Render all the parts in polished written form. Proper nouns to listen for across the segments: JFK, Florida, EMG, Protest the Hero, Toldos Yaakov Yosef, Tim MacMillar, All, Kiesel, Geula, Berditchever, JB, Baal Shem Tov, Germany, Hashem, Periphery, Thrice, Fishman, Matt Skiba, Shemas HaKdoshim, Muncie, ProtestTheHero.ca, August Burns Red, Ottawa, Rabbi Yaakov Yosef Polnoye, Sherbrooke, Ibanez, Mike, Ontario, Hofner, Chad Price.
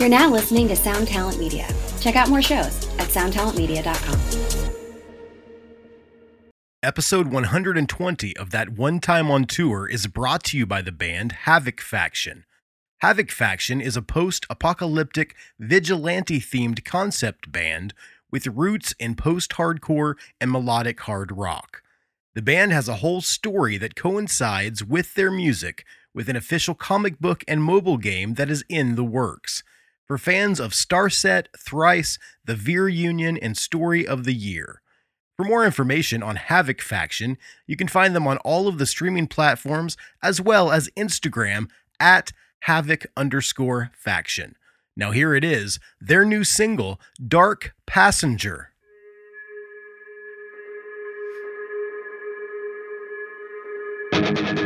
You're now listening to Sound Talent Media. Check out more shows at soundtalentmedia.com. Episode 120 of That One Time on Tour is brought to you by the band Havoc Faction. Havoc Faction is a post-apocalyptic, vigilante-themed concept band with roots in post-hardcore and melodic hard rock. The band has a whole story that coincides with their music, with an official comic book and mobile game that is in the works. For fans of Starset, Thrice, The Veer Union, and Story of the Year. For more information on Havoc Faction, you can find them on all of the streaming platforms as well as Instagram at Havoc_Faction. Now here it is, their new single, Dark Passenger. That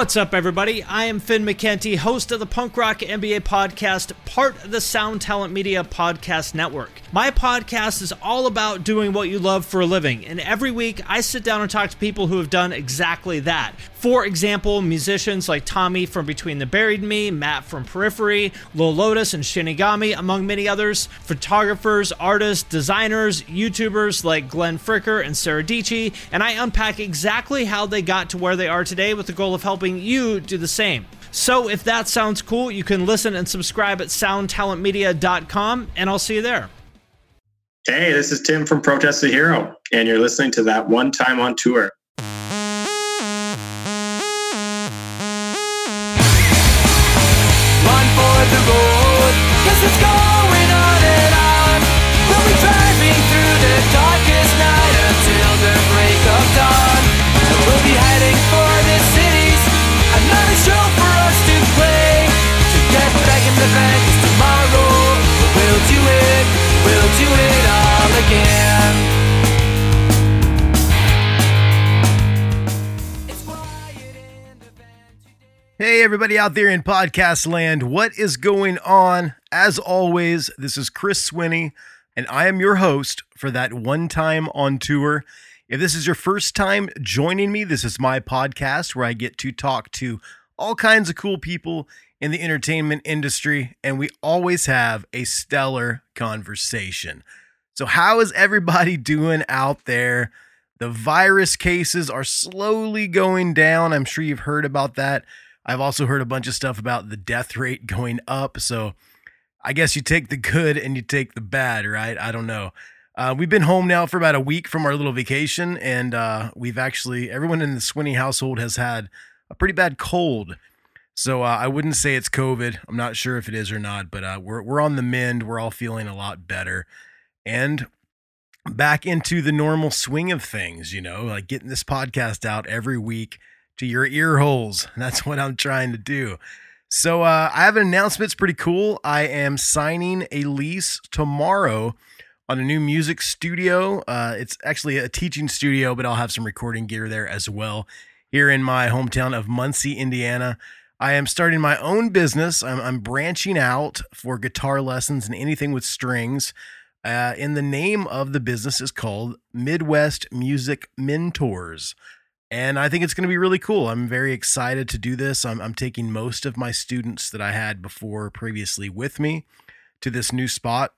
What's up, everybody? I am Finn McKenty, host of the Punk Rock NBA podcast, part of the Sound Talent Media podcast network. My podcast is all about doing what you love for a living, and every week I sit down and talk to people who have done exactly that. For example, musicians like Tommy from Between the Buried Me, Matt from Periphery, Lil Lotus and Shinigami, among many others, photographers, artists, designers, YouTubers like Glenn Fricker and Sarah Dici, and I unpack exactly how they got to where they are today with the goal of helping you do the same. So if that sounds cool, you can listen and subscribe at soundtalentmedia.com, and I'll see you there. Hey, this is Tim from Protest the Hero, and you're listening to That One Time on Tour. Hey, everybody out there in podcast land, what is going on? As always, this is Chris Swinney, and I am your host for That One Time on Tour. If this is your first time joining me, this is my podcast where I get to talk to all kinds of cool people in the entertainment industry, and we always have a stellar conversation. So how is everybody doing out there? The virus cases are slowly going down. I'm sure you've heard about that. I've also heard a bunch of stuff about the death rate going up. So I guess you take the good and you take the bad, right? I don't know. We've been home now for about a week from our little vacation, and we've actually, everyone in the Swinney household has had a pretty bad cold. So I wouldn't say it's COVID. I'm not sure if it is or not, but we're on the mend. We're all feeling a lot better and back into the normal swing of things, you know, like getting this podcast out every week to your ear holes. That's what I'm trying to do. So I have an announcement. It's pretty cool. I am signing a lease tomorrow on a new music studio. It's actually a teaching studio, but I'll have some recording gear there as well. Here in my hometown of Muncie, Indiana, I am starting my own business. I'm branching out for guitar lessons and anything with strings. And the name of the business is called Midwest Music Mentors. And I think it's going to be really cool. I'm very excited to do this. I'm taking most of my students that I had before previously with me to this new spot.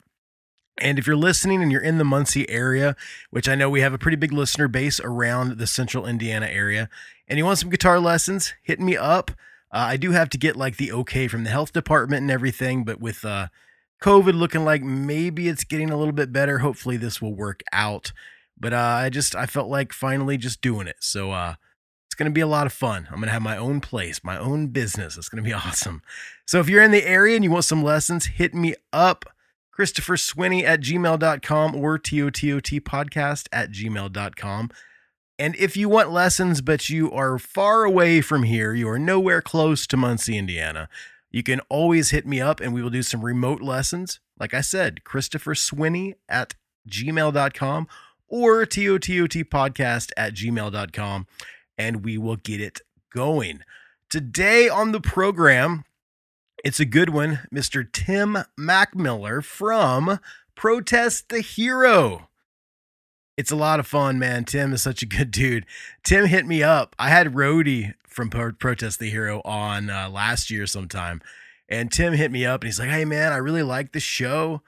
And if you're listening and you're in the Muncie area, which I know we have a pretty big listener base around the central Indiana area, and you want some guitar lessons, hit me up. I do have to get like the okay from the health department and everything, but with COVID looking like maybe it's getting a little bit better, hopefully this will work out. But I felt like finally just doing it. So it's going to be a lot of fun. I'm going to have my own place, my own business. It's going to be awesome. So if you're in the area and you want some lessons, hit me up, ChristopherSwinney@gmail.com or TOTOTpodcast@gmail.com. And if you want lessons, but you are far away from here, you are nowhere close to Muncie, Indiana, you can always hit me up and we will do some remote lessons. Like I said, ChristopherSwinney@gmail.com or TOTOTpodcast@gmail.com, and we will get it going. Today on the program, it's a good one. Mr. Tim MacMillar from Protest the Hero. It's a lot of fun, man. Tim is such a good dude. Tim hit me up. I had Rody from Protest the Hero on last year sometime, and Tim hit me up and he's like, "Hey, man, I really like the show.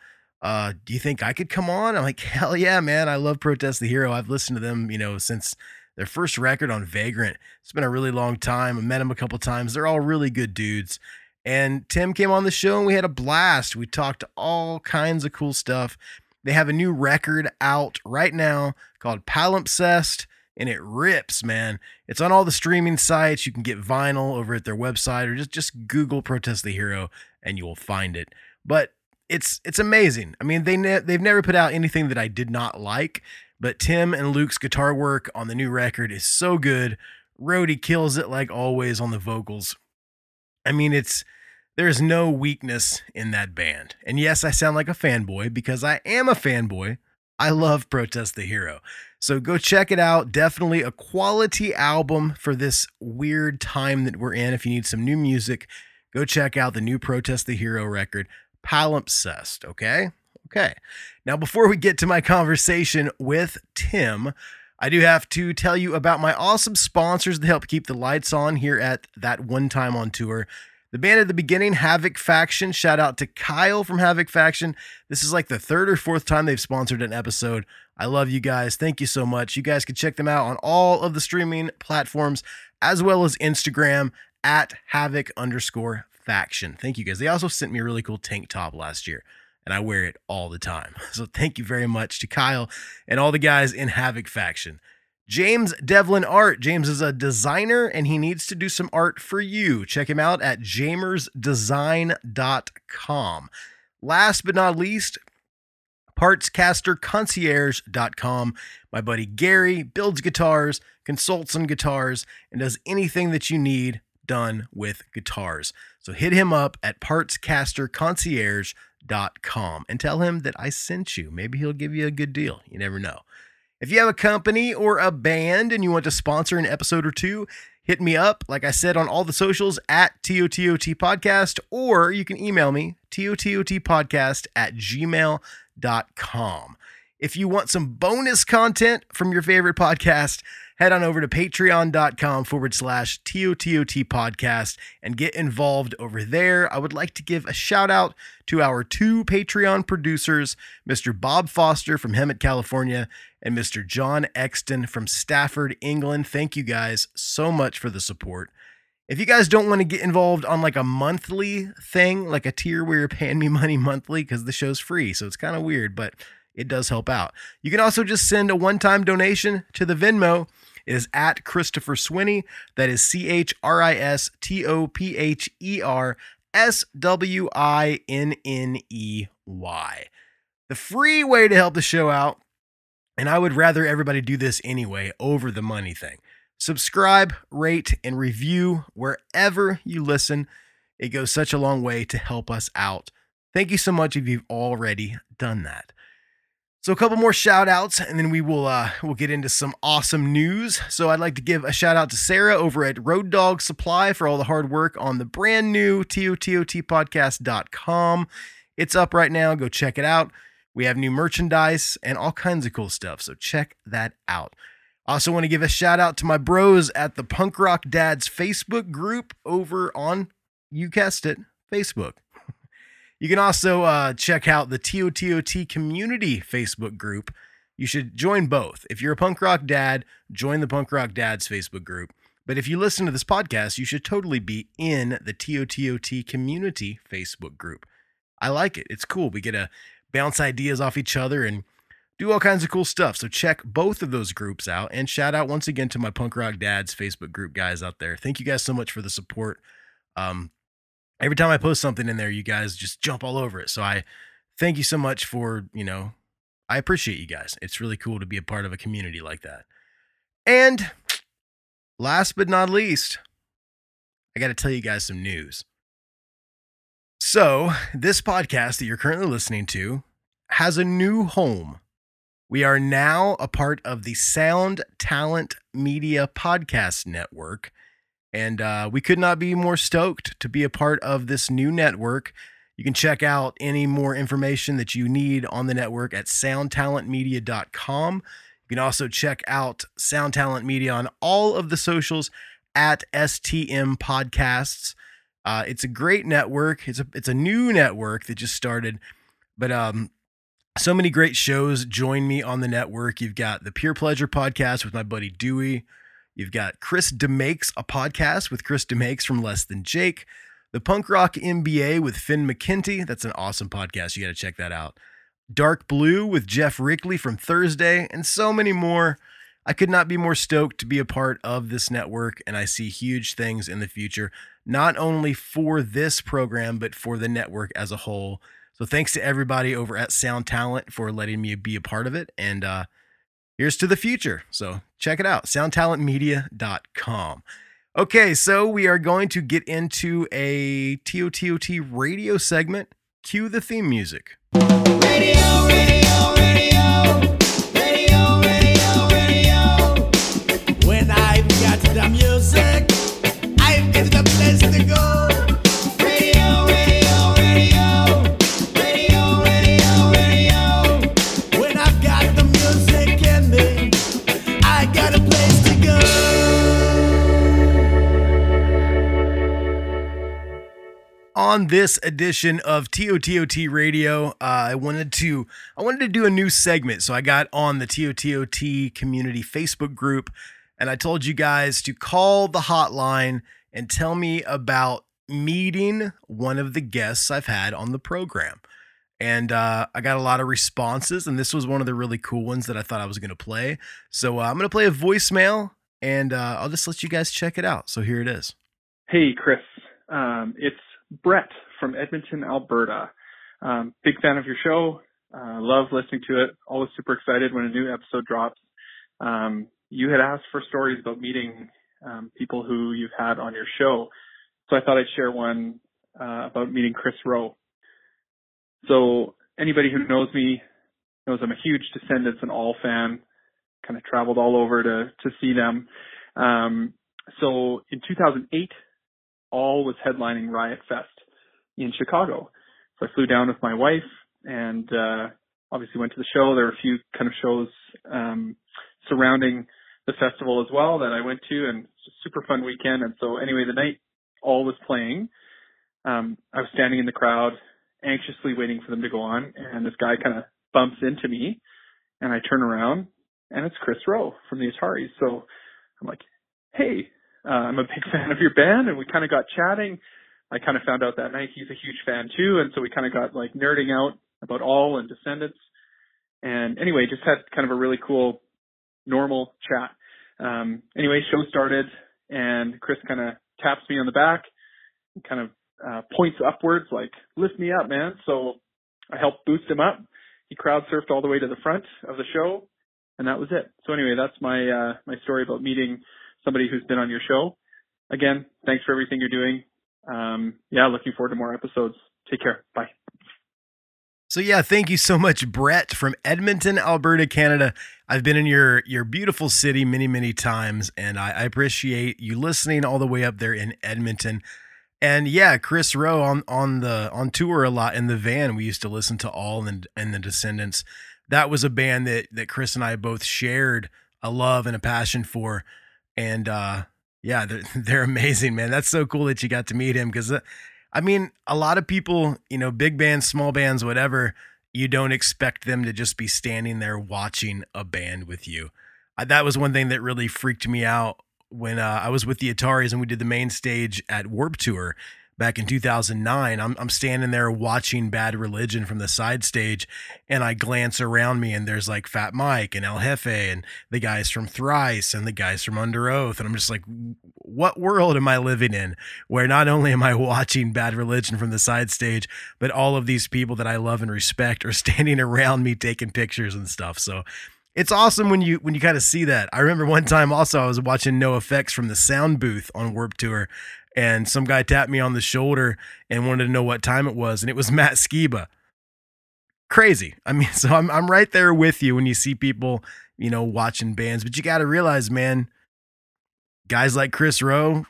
Do you think I could come on?" I'm like, "Hell yeah, man. I love Protest the Hero. I've listened to them, you know, since their first record on Vagrant. It's been a really long time. I met them a couple times. They're all really good dudes." And Tim came on the show and we had a blast. We talked all kinds of cool stuff. They have a new record out right now called Palimpsest, and it rips, man. It's on all the streaming sites. You can get vinyl over at their website, or just Google Protest the Hero and you will find it. But it's amazing. I mean, they've never put out anything that I did not like, but Tim and Luke's guitar work on the new record is so good. Rody kills it like always on the vocals. I mean, there's no weakness in that band. And yes, I sound like a fanboy because I am a fanboy I love Protest the Hero. So go check it out. Definitely a quality album for this weird time that we're in. If you need some new music, go check out the new Protest the Hero record, Palimpsest. Okay. Now, before we get to my conversation with Tim, I do have to tell you about my awesome sponsors that help keep the lights on here at That One Time on Tour. The band at the beginning, Havoc Faction. Shout out to Kyle from Havoc Faction. This is like the third or fourth time they've sponsored an episode. I love you guys. Thank you so much. You guys can check them out on all of the streaming platforms, as well as Instagram at Havoc_Faction. Thank you guys. They also sent me a really cool tank top last year, and I wear it all the time. So thank you very much to Kyle and all the guys in Havoc Faction. James Devlin Art. James is a designer and he needs to do some art for you. Check him out at jamersdesign.com. Last but not least, partscasterconcierge.com. My buddy Gary builds guitars, consults on guitars, and does anything that you need done with guitars. So hit him up at partscasterconcierge.com and tell him that I sent you. Maybe he'll give you a good deal. You never know. If you have a company or a band and you want to sponsor an episode or two, hit me up, like I said, on all the socials at TOTOT Podcast, or you can email me, TOTOTpodcast@gmail.com. If you want some bonus content from your favorite podcast, head on over to patreon.com/TOTOT podcast and get involved over there. I would like to give a shout out to our two Patreon producers, Mr. Bob Foster from Hemet, California, and Mr. John Exton from Stafford, England. Thank you guys so much for the support. If you guys don't want to get involved on like a monthly thing, like a tier where you're paying me money monthly, because the show's free, so it's kind of weird, but it does help out. You can also just send a one-time donation to the Venmo. It is at Christopher Swinney. That is CHRISTOPHERSWINNEY. The free way to help the show out, and I would rather everybody do this anyway over the money thing. Subscribe, rate, and review wherever you listen. It goes such a long way to help us out. Thank you so much if you've already done that. So a couple more shout outs and then we will we'll get into some awesome news. So I'd like to give a shout out to Sarah over at Road Dog Supply for all the hard work on the brand new TOTOTpodcast.com. It's up right now. Go check it out. We have new merchandise and all kinds of cool stuff. So check that out. Also want to give a shout out to my bros at the Punk Rock Dads Facebook group over on, you guessed it, Facebook. You can also check out the TOTOT community Facebook group. You should join both. If you're a punk rock dad, join the Punk Rock Dads Facebook group. But if you listen to this podcast, you should totally be in the TOTOT community Facebook group. I like it. It's cool. We get to bounce ideas off each other and do all kinds of cool stuff. So check both of those groups out. And shout out once again to my Punk Rock Dads Facebook group guys out there. Thank you guys so much for the support. Every time I post something in there, you guys just jump all over it. So I thank you so much for, you know, I appreciate you guys. It's really cool to be a part of a community like that. And last but not least, I got to tell you guys some news. So this podcast that you're currently listening to has a new home. We are now a part of the Sound Talent Media Podcast Network. And we could not be more stoked to be a part of this new network. You can check out any more information that you need on the network at soundtalentmedia.com. You can also check out Sound Talent Media on all of the socials at STM Podcasts. It's a great network. It's a new network that just started. But so many great shows join me on the network. You've got the Pure Pleasure Podcast with my buddy Dewey. You've got Chris DeMakes, a podcast with Chris DeMakes from Less Than Jake. The Punk Rock MBA with Finn McKenty. That's an awesome podcast. You got to check that out. Dark Blue with Jeff Rickley from Thursday, and so many more. I could not be more stoked to be a part of this network, and I see huge things in the future, not only for this program, but for the network as a whole. So thanks to everybody over at Sound Talent for letting me be a part of it. And, here's to the future. So check it out, soundtalentmedia.com. Okay, so we are going to get into a TOTOT radio segment. Cue the theme music. Radio. on this edition of TOTOT Radio, I wanted to do a new segment. So I got on the TOTOT community Facebook group, and I told you guys to call the hotline and tell me about meeting one of the guests I've had on the program. And I got a lot of responses, and this was one of the really cool ones that I thought I was going to play. So I'm going to play a voicemail, and I'll just let you guys check it out. So here it is. Hey, Chris. It's Brett from Edmonton, Alberta. Big fan of your show. Love listening to it. Always super excited when a new episode drops. You had asked for stories about meeting people who you've had on your show. So I thought I'd share one about meeting Chris Roe. So anybody who knows me knows I'm a huge Descendants and All fan, kind of traveled all over to see them. So in 2008, All was headlining Riot Fest in Chicago. So I flew down with my wife and obviously went to the show. There were a few kind of shows surrounding the festival as well that I went to, and it's a super fun weekend. And so anyway, the night All was playing, I was standing in the crowd, anxiously waiting for them to go on, and this guy kind of bumps into me, and I turn around, and it's Chris Roe from the Ataris. So I'm like, hey, I'm a big fan of your band, and we kind of got chatting. I kind of found out that night he's a huge fan too, and so we kind of got like nerding out about All and Descendants, and anyway, just had kind of a really cool normal chat. Anyway, show started, and Chris kind of taps me on the back, kind of points upwards, like, lift me up, man. So I helped boost him up. He crowd surfed all the way to the front of the show, and that was it. So anyway, that's my my story about meeting somebody who's been on your show. Again, thanks for everything you're doing. Looking forward to more episodes. Take care. Bye. So yeah, thank you so much, Brett from Edmonton, Alberta, Canada. I've been in your beautiful city many, many times, and I appreciate you listening all the way up there in Edmonton. And yeah, Chris Roe on tour a lot in the van. We used to listen to All and the Descendants. That was a band that Chris and I both shared a love and a passion for. And they're amazing, man. That's so cool that you got to meet him, because a lot of people, big bands, small bands, whatever, you don't expect them to just be standing there watching a band with you. That was one thing that really freaked me out. When I was with the Ataris and we did the main stage at Warped Tour back in 2009, I'm standing there watching Bad Religion from the side stage, and I glance around me, and there's like Fat Mike and El Jefe and the guys from Thrice and the guys from Under Oath, and I'm just like, what world am I living in where not only am I watching Bad Religion from the side stage, but all of these people that I love and respect are standing around me taking pictures and stuff. So it's awesome when you kind of see that. I remember one time also I was watching NoFX from the sound booth on Warped Tour, and some guy tapped me on the shoulder and wanted to know what time it was, and it was Matt Skiba. Crazy. So I'm right there with you when you see people, watching bands, but you got to realize, man, guys like Chris Roe,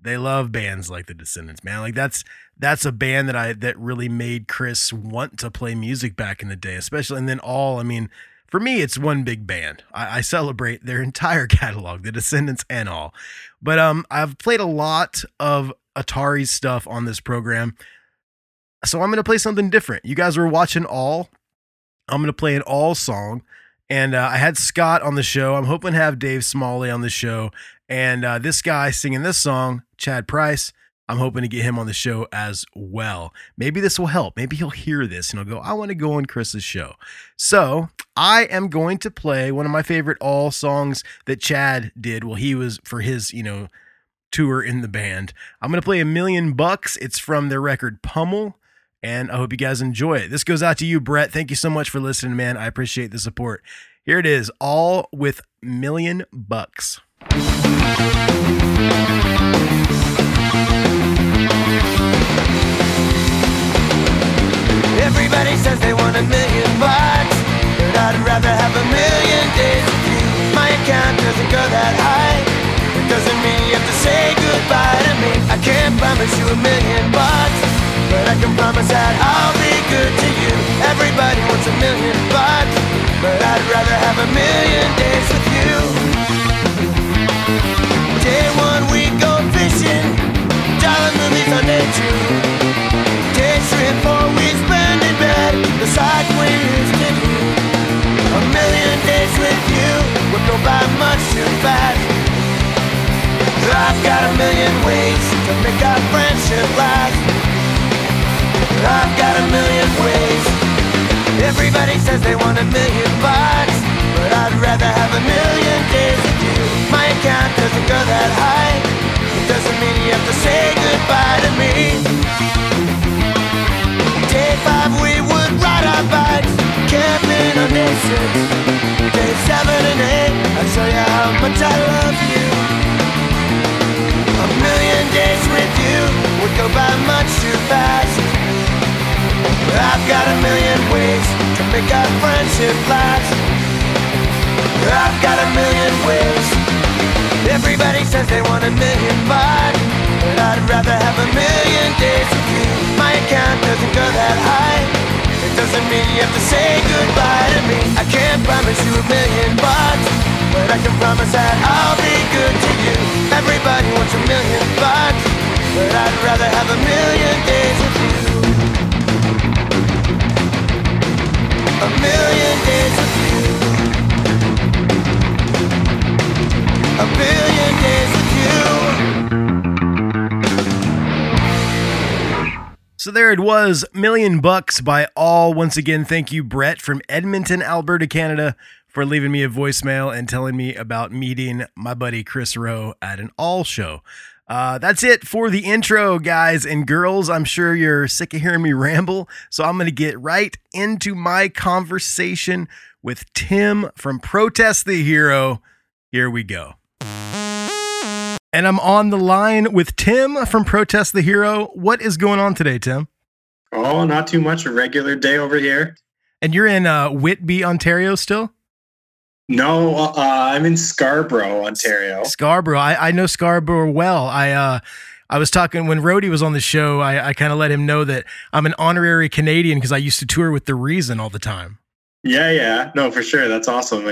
they love bands like the Descendants, man. Like that's a band that really made Chris want to play music back in the day, especially. And then All, for me, it's one big band. I celebrate their entire catalog, the Descendants and All. But I've played a lot of Atari stuff on this program, so I'm going to play something different. You guys were watching All. I'm going to play an All song, and I had Scott on the show. I'm hoping to have Dave Smalley on the show, and this guy singing this song, Chad Price, I'm hoping to get him on the show as well. Maybe this will help. Maybe he'll hear this and he'll go, I want to go on Chris's show. So I am going to play one of my favorite All songs that Chad did while he was for his, tour in the band. I'm going to play $1,000,000. It's from their record Pummel, and I hope you guys enjoy it. This goes out to you, Brett. Thank you so much for listening, man. I appreciate the support. Here it is, All with $1,000,000. Everybody says they want $1,000,000, but I'd rather have 1,000,000 days with you. My account doesn't go that high. It doesn't mean you have to say goodbye to me. I can't promise you $1,000,000, but I can promise that I'll be good to you. Everybody wants $1,000,000, but I'd rather have 1,000,000 days with you. Day one we go fishing, dollar movies on day two. trip or we spend in bed. The sideways is to you. A million days with you would go by much too fast. I've got a million ways to make our friendship last. I've got a million ways. Everybody says they want $1,000,000, but I'd rather have a million days with you. My account doesn't go that high. It doesn't mean you have to say goodbye to me. Day 5 we would ride our bikes, camping on day 6. Day 7 and 8 I'll show you how much I love you. A million days with you would go by much too fast. But I've got a million ways to make our friendship last. I've got a million ways. Everybody says they want $1,000,000, but I'd rather have a million days with you. My account doesn't go that high. It doesn't mean you have to say goodbye to me. I can't promise you $1,000,000, but I can promise that I'll be good to you. Everybody wants $1,000,000, but I'd rather have a million days with you. A million days with you. A billion days with you. So there it was, $1,000,000 by All. Once again, thank you, Brett, from Edmonton, Alberta, Canada, for leaving me a voicemail and telling me about meeting my buddy Chris Roe at an All show. That's it for the intro, guys and girls. I'm sure you're sick of hearing me ramble, so I'm going to get right into my conversation with Tim from Protest the Hero. Here we go. And I'm on the line with Tim from Protest the Hero. What is going on today, Tim? Oh, not too much. A regular day over here. And you're in Whitby, Ontario still? No, I'm in Scarborough, Ontario. Scarborough. I know Scarborough well. I was talking when Rody was on the show. I kind of let him know that I'm an honorary Canadian because I used to tour with The Reason all the time. Yeah. No, for sure. That's awesome.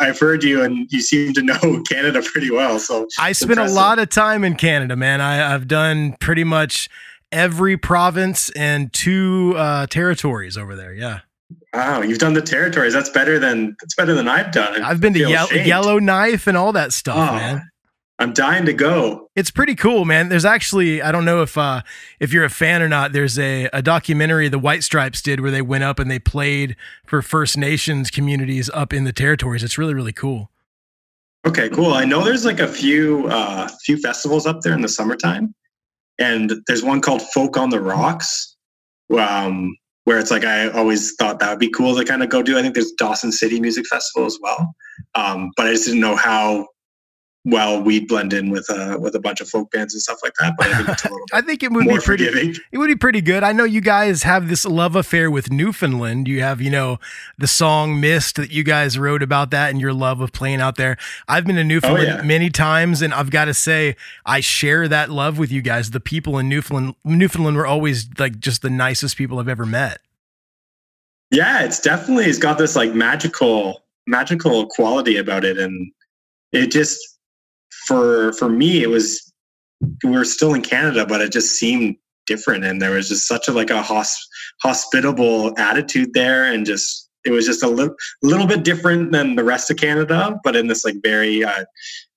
I've heard you and you seem to know Canada pretty well. So I spent a lot of time in Canada, man. I've done pretty much every province and 2 territories over there. Yeah. Wow. You've done the territories. That's better than I've done. I've been to Yellowknife and all that stuff, man. I'm dying to go. It's pretty cool, man. There's actually, I don't know if you're a fan or not, there's a documentary the White Stripes did where they went up and they played for First Nations communities up in the territories. It's really, really cool. Okay, cool. I know there's like a few festivals up there in the summertime, and there's one called Folk on the Rocks, where it's like, I always thought that would be cool to kind of go do. I think there's Dawson City Music Festival as well. But I just didn't know how well we'd blend in with a bunch of folk bands and stuff like that, but I think it's a little I think it would be pretty forgiving. It would be pretty good. I know you guys have this love affair with Newfoundland. You have, the song Mist that you guys wrote about that and your love of playing out there. I've been to Newfoundland many times, and I've got to say I share that love with you guys. The people in Newfoundland were always like just the nicest people I've ever met. Yeah, it's got this like magical quality about it, and it just For me, it was, we're still in Canada, but it just seemed different. And there was just such a hospitable attitude there. And just, it was just a little bit different than the rest of Canada, but in this like very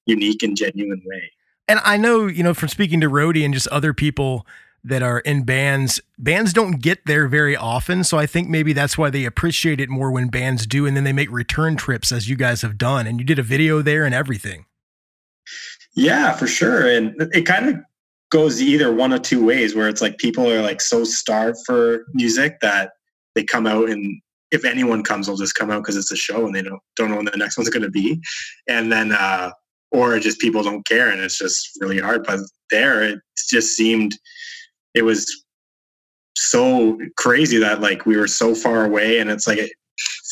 unique and genuine way. And I know, from speaking to Rody and just other people that are in bands don't get there very often. So I think maybe that's why they appreciate it more when bands do. And then they make return trips as you guys have done. And you did a video there and everything. Yeah, for sure. And it kind of goes either one of two ways where it's like people are like so starved for music that they come out, and if anyone comes, they'll just come out because it's a show and they don't know when the next one's going to be. And then, or just people don't care and it's just really hard. But there, it just seemed, it was so crazy that like we were so far away, and it's like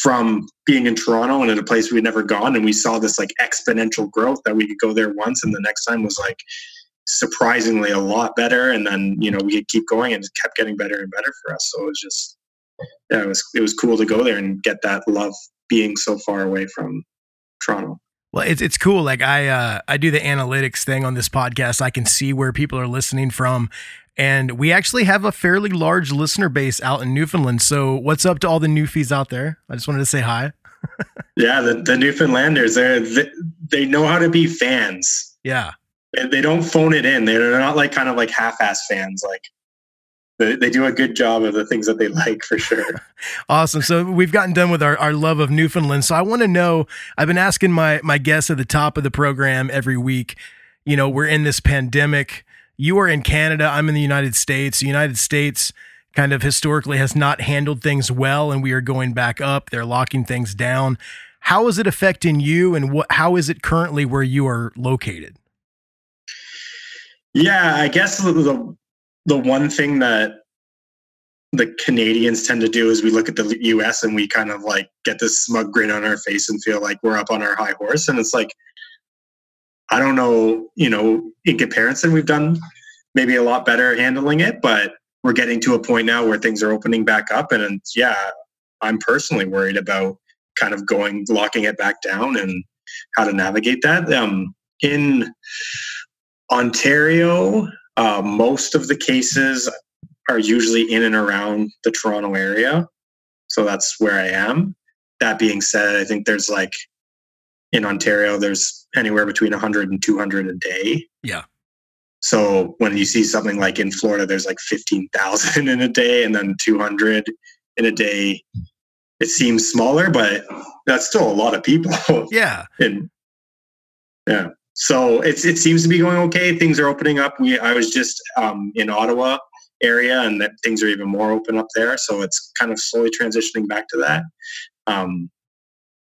from being in Toronto and in a place we'd never gone. And we saw this like exponential growth that we could go there once, and the next time was like surprisingly a lot better. And then, we could keep going, and it kept getting better and better for us. So it was just, it was cool to go there and get that love being so far away from Toronto. Well, it's cool. Like I do the analytics thing on this podcast. I can see where people are listening from. And we actually have a fairly large listener base out in Newfoundland. So what's up to all the Newfies out there? I just wanted to say hi. Yeah, the Newfoundlanders, they know how to be fans. Yeah. They don't phone it in. They're not like kind of like half-ass fans. Like they do a good job of the things that they like, for sure. Awesome. So we've gotten done with our love of Newfoundland. So I want to know, I've been asking my guests at the top of the program every week, you know, we're in this pandemic. You are in Canada. I'm in the United States. The United States kind of historically has not handled things well, and we are going back up. They're locking things down. How is it affecting you, and how is it currently where you are located? Yeah, I guess the one thing that the Canadians tend to do is we look at the U.S. and we kind of like get this smug grin on our face and feel like we're up on our high horse. And it's like, I don't know, you know, in comparison, we've done maybe a lot better handling it, but we're getting to a point now where things are opening back up. And yeah, I'm personally worried about kind of locking it back down and how to navigate that. In Ontario, most of the cases are usually in and around the Toronto area. So that's where I am. That being said, I think there's like, in Ontario, there's anywhere between 100 and 200 a day. Yeah. So when you see something like in Florida, there's like 15,000 in a day and then 200 in a day. It seems smaller, but that's still a lot of people. Yeah. Yeah. So it seems to be going okay. Things are opening up. I was just in Ottawa area, and that things are even more open up there. So it's kind of slowly transitioning back to that.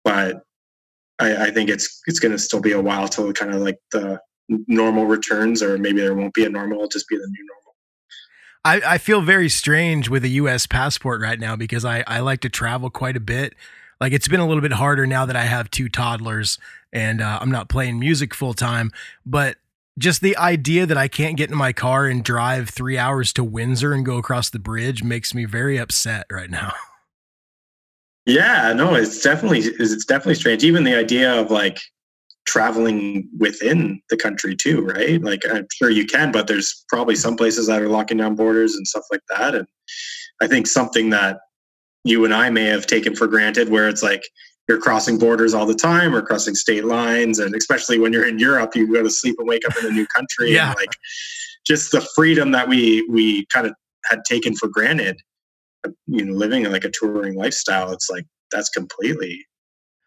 But I think it's going to still be a while till kind of like the normal returns, or maybe there won't be a normal, it'll just be the new normal. I feel very strange with a U.S. passport right now because I like to travel quite a bit. Like it's been a little bit harder now that I have two toddlers and I'm not playing music full time, but just the idea that I can't get in my car and drive 3 hours to Windsor and go across the bridge makes me very upset right now. Yeah, no, it's definitely strange. Even the idea of like traveling within the country too, right? Like I'm sure you can, but there's probably some places that are locking down borders and stuff like that. And I think something that you and I may have taken for granted, where it's like you're crossing borders all the time or crossing state lines, and especially when you're in Europe, you go to sleep and wake up in a new country. Yeah. And like just the freedom that we kind of had taken for granted. You know, living like a touring lifestyle, it's like that's completely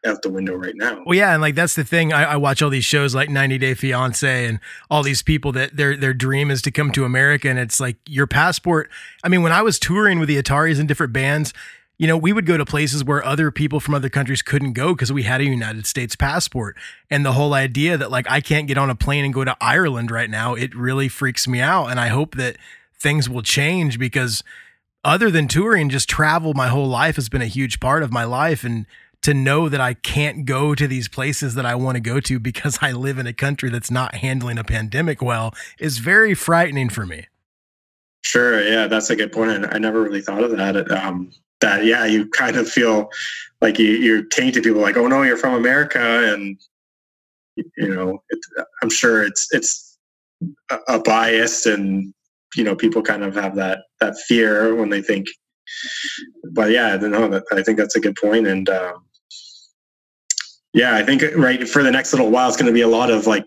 out the window right now. Well, yeah, and like that's the thing. I watch all these shows like 90 Day Fiance and all these people that their dream is to come to America, and it's like your passport. I mean, when I was touring with the Ataris and different bands, you know, we would go to places where other people from other countries couldn't go because we had a United States passport. And the whole idea that like I can't get on a plane and go to Ireland right now, it really freaks me out. And I hope that things will change, because other than touring, just travel my whole life has been a huge part of my life. And to know that I can't go to these places that I want to go to because I live in a country that's not handling a pandemic well is very frightening for me. Sure. Yeah, that's a good point. I never really thought of that. Yeah, you kind of feel like you're tainted. People like, oh no, you're from America. And, you know, I'm sure it's a bias, and you know, people kind of have that fear when they think, but yeah, I don't know. I think that's a good point. And yeah, I think right for the next little while, it's going to be a lot of like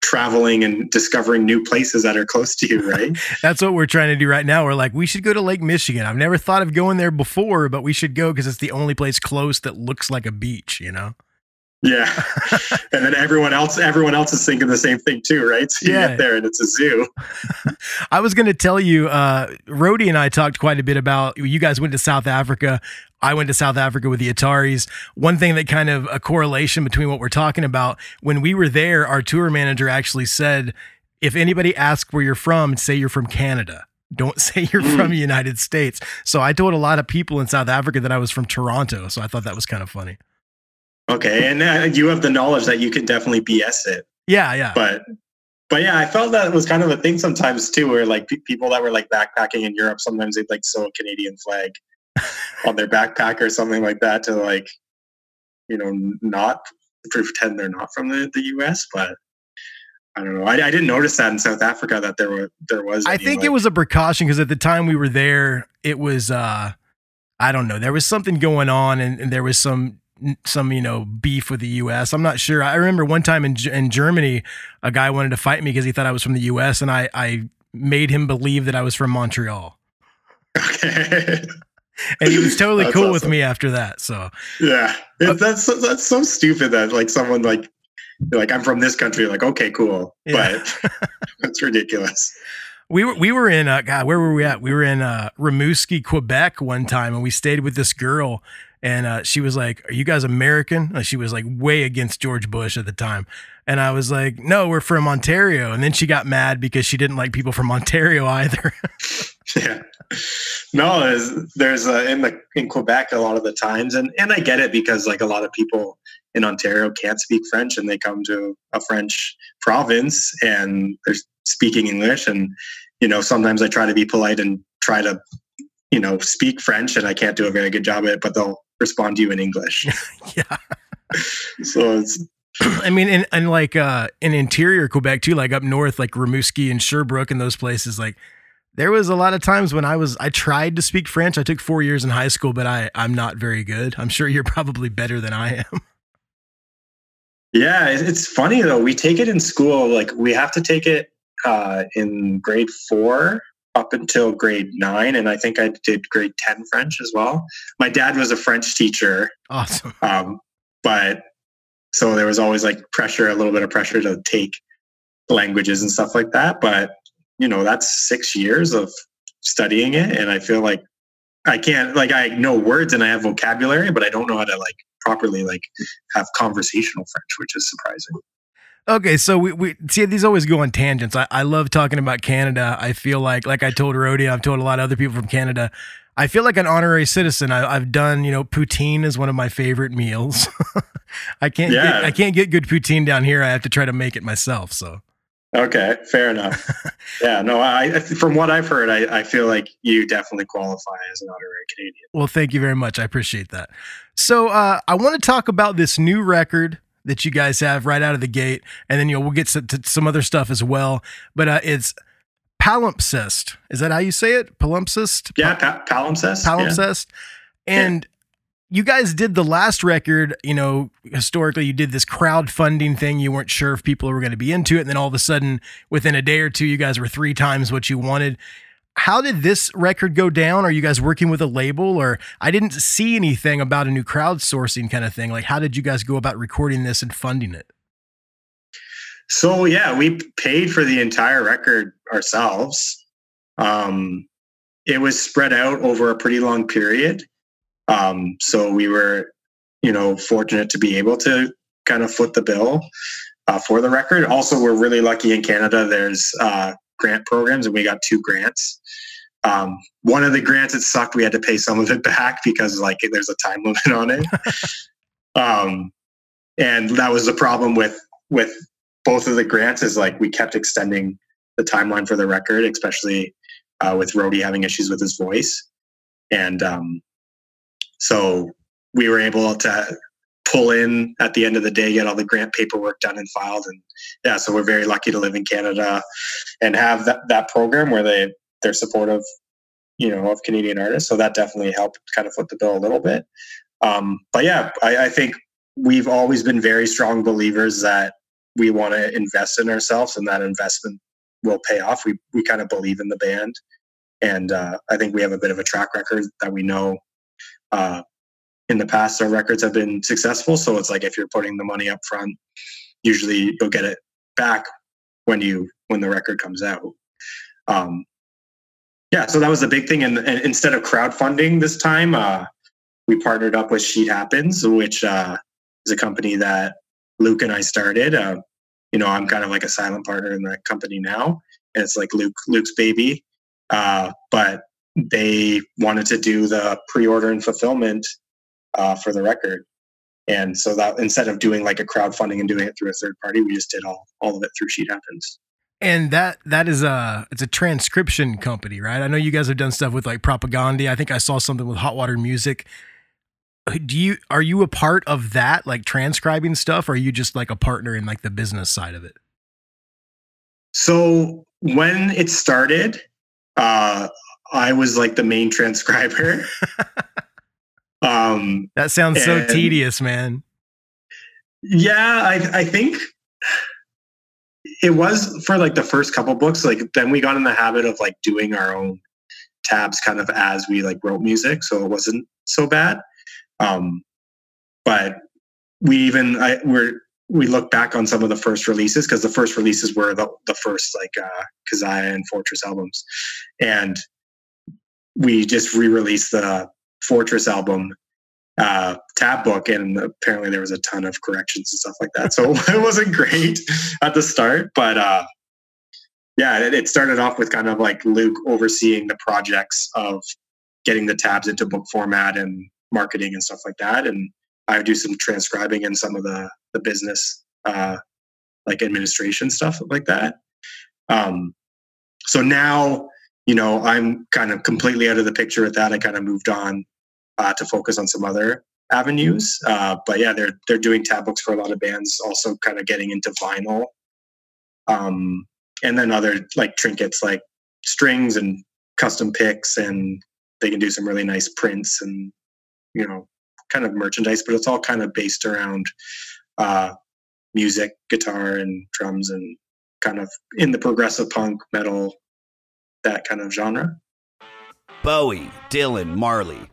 traveling and discovering new places that are close to you, right? That's what we're trying to do right now. We're like, we should go to Lake Michigan. I've never thought of going there before, but we should go because it's the only place close that looks like a beach, you know? Yeah. And then everyone else is thinking the same thing too, right? So you get there and it's a zoo. I was going to tell you, Rody and I talked quite a bit about, you guys went to South Africa. I went to South Africa with the Ataris. One thing that kind of a correlation between what we're talking about, when we were there, our tour manager actually said, if anybody asks where you're from, say you're from Canada. Don't say you're from the United States. So I told a lot of people in South Africa that I was from Toronto. So I thought that was kind of funny. Okay, and you have the knowledge that you can definitely BS it. Yeah. But yeah, I felt that it was kind of a thing sometimes too, where like people that were like backpacking in Europe, sometimes they'd like sew a Canadian flag on their backpack or something like that to like, you know, not pretend they're not from the U.S., but I don't know. I didn't notice that in South Africa that there was. I think it was a precaution because at the time we were there, it was I don't know. There was something going on, and there was some beef with the U.S. I'm not sure. I remember one time in Germany, a guy wanted to fight me because he thought I was from the U.S. and I made him believe that I was from Montreal. Okay. And he was totally cool awesome. With me after that. So yeah, that's so stupid that someone like I'm from this country. Like, okay, cool. Yeah. But that's ridiculous. We were in where were we at? We were in Rimouski, Quebec one time, and we stayed with this girl. And she was like, "Are you guys American?" She was like way against George Bush at the time. And I was like, "No, we're from Ontario." And then she got mad because she didn't like people from Ontario either. Yeah. No, there's in Quebec a lot of the times. And I get it because a lot of people in Ontario can't speak French and they come to a French province and they're speaking English. And, sometimes I try to be polite and try to, speak French and I can't do a very good job at it, but they'll respond to you in English. Yeah. So it's, and in interior Quebec too, up north, Rimouski and Sherbrooke and those places, there was a lot of times when I tried to speak French. I took 4 years in high school, but I'm not very good. I'm sure you're probably better than I am. Yeah. It's funny though. We take it in school. We have to take it in grade 4 up until grade 9. And I think I did grade 10 French as well. My dad was a French teacher. Awesome. But so there was always pressure, a little bit of pressure to take languages and stuff like that. But that's 6 years of studying it. And I feel like I can't, I know words and I have vocabulary, but I don't know how to properly have conversational French, which is surprising. Okay. So we see these always go on tangents. I love talking about Canada. I feel like I told Rody, I've told a lot of other people from Canada, I feel like an honorary citizen. I've done, poutine is one of my favorite meals. I can't get good poutine down here. I have to try to make it myself. So. Okay, fair enough. Yeah, no, from what I've heard, I feel like you definitely qualify as an honorary Canadian. Well, thank you very much. I appreciate that. So I want to talk about this new record that you guys have right out of the gate, and then we'll get to some other stuff as well. But it's Palimpsest. Is that how you say it? Palimpsest? Yeah, Palimpsest. Palimpsest. Yeah. And you guys did the last record, historically you did this crowdfunding thing. You weren't sure if people were going to be into it. And then all of a sudden, within a day or two, you guys were 3 times what you wanted. How did this record go down? Are you guys working with a label? Or I didn't see anything about a new crowdsourcing kind of thing. How did you guys go about recording this and funding it? So, yeah, we paid for the entire record ourselves. It was spread out over a pretty long period. So we were, fortunate to be able to kind of foot the bill for the record. Also, we're really lucky in Canada. There's grant programs, and we got 2 grants. One of the grants, it sucked. We had to pay some of it back because there's a time limit on it. And that was the problem with both of the grants is we kept extending the timeline for the record, especially with Rody having issues with his voice. And, so we were able to pull in at the end of the day, get all the grant paperwork done and filed. And yeah, so we're very lucky to live in Canada and have that program where they're supportive, of Canadian artists. So that definitely helped kind of foot the bill a little bit. But yeah, I think we've always been very strong believers that we want to invest in ourselves and that investment will pay off. We kind of believe in the band. And I think we have a bit of a track record that we know. In the past, our records have been successful. So it's if you're putting the money up front, usually you'll get it back when the record comes out. Yeah, so that was the big thing. And instead of crowdfunding this time, we partnered up with Sheet Happens, which is a company that Luke and I started. I'm kind of a silent partner in that company now. And it's Luke's baby. But they wanted to do the pre-order and fulfillment for the record. And so that instead of doing a crowdfunding and doing it through a third party, we just did all of it through Sheet Happens. And that is it's a transcription company, right? I know you guys have done stuff with Propaganda. I think I saw something with Hot Water Music. Are you a part of that, like transcribing stuff, or are you just like a partner in like the business side of it? So when it started, I was like the main transcriber. That sounds so tedious, man. Yeah, I think it was for like the first couple books. Like then we got in the habit of like doing our own tabs kind of as we like wrote music, so it wasn't so bad. But we even, we look back on some of the first releases, because the first releases were the first like Kazaya and Fortress albums, and we just re-released the Fortress album tab book, and apparently there was a ton of corrections and stuff like that, so it wasn't great at the start, but yeah, it started off with kind of like Luke overseeing the projects of getting the tabs into book format and marketing and stuff like that, and I would do some transcribing and some of the business like administration stuff like that. So now, you know, I'm kind of completely out of the picture with that. I kind of moved on to focus on some other avenues. But yeah, they're doing tab books for a lot of bands, also kind of getting into vinyl. And then other like trinkets like strings and custom picks, and they can do some really nice prints and, you know, kind of merchandise, but it's all kind of based around music, guitar and drums, and kind of in the progressive punk, metal, that kind of genre. Bowie, Dylan, Marley.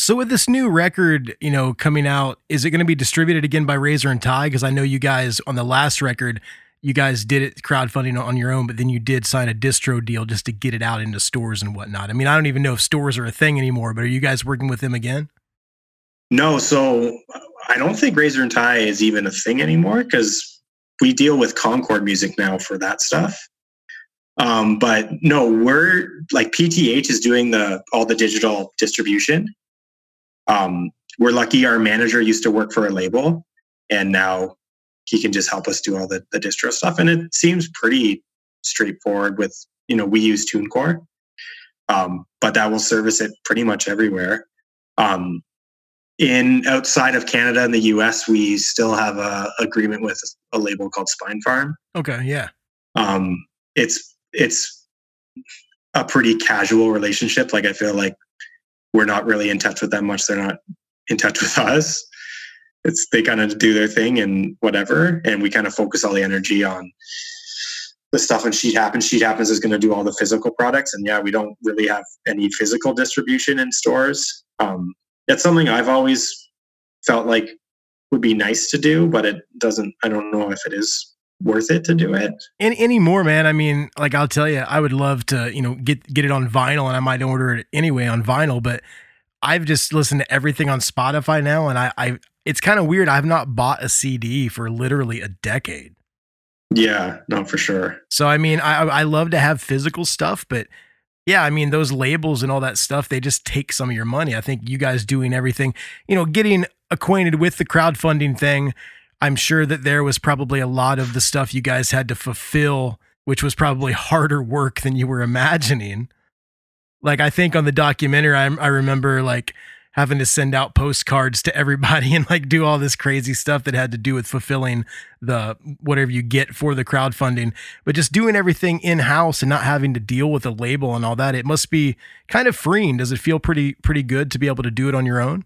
So with this new record, you know, coming out, is it going to be distributed again by Razor and Tie? Because I know you guys on the last record, you guys did it crowdfunding on your own, but then you did sign a distro deal just to get it out into stores and whatnot. I mean, I don't even know if stores are a thing anymore, but are you guys working with them again? No, so I don't think Razor and Tie is even a thing anymore, because we deal with Concord Music now for that stuff. But no, we're like PTH is doing all the digital distribution. We're lucky our manager used to work for a label, and now he can just help us do all the distro stuff. And it seems pretty straightforward with, you know, we use TuneCore, but that will service it pretty much everywhere. Outside of Canada and the US, we still have a agreement with a label called Spine Farm. Okay. Yeah. It's a pretty casual relationship. Like I feel like we're not really in touch with them much. They're not in touch with us. They kind of do their thing and whatever. And we kind of focus all the energy on the stuff in Sheet Happens. Sheet Happens is going to do all the physical products. And yeah, we don't really have any physical distribution in stores. That's something I've always felt like would be nice to do, but it doesn't, I don't know if it is worth it to do it anymore, man. I mean, like, I'll tell you, I would love to, you know, get it on vinyl, and I might order it anyway on vinyl, but I've just listened to everything on Spotify now, and I it's kind of weird. I've not bought a CD for literally a decade. Yeah, no, for sure. So, I mean, I love to have physical stuff, but yeah, I mean, those labels and all that stuff, they just take some of your money. I think you guys doing everything, you know, getting acquainted with the crowdfunding thing, I'm sure that there was probably a lot of the stuff you guys had to fulfill, which was probably harder work than you were imagining. Like, I think on the documentary, I remember like having to send out postcards to everybody and like do all this crazy stuff that had to do with fulfilling the whatever you get for the crowdfunding, but just doing everything in-house and not having to deal with a label and all that. It must be kind of freeing. Does it feel pretty good to be able to do it on your own?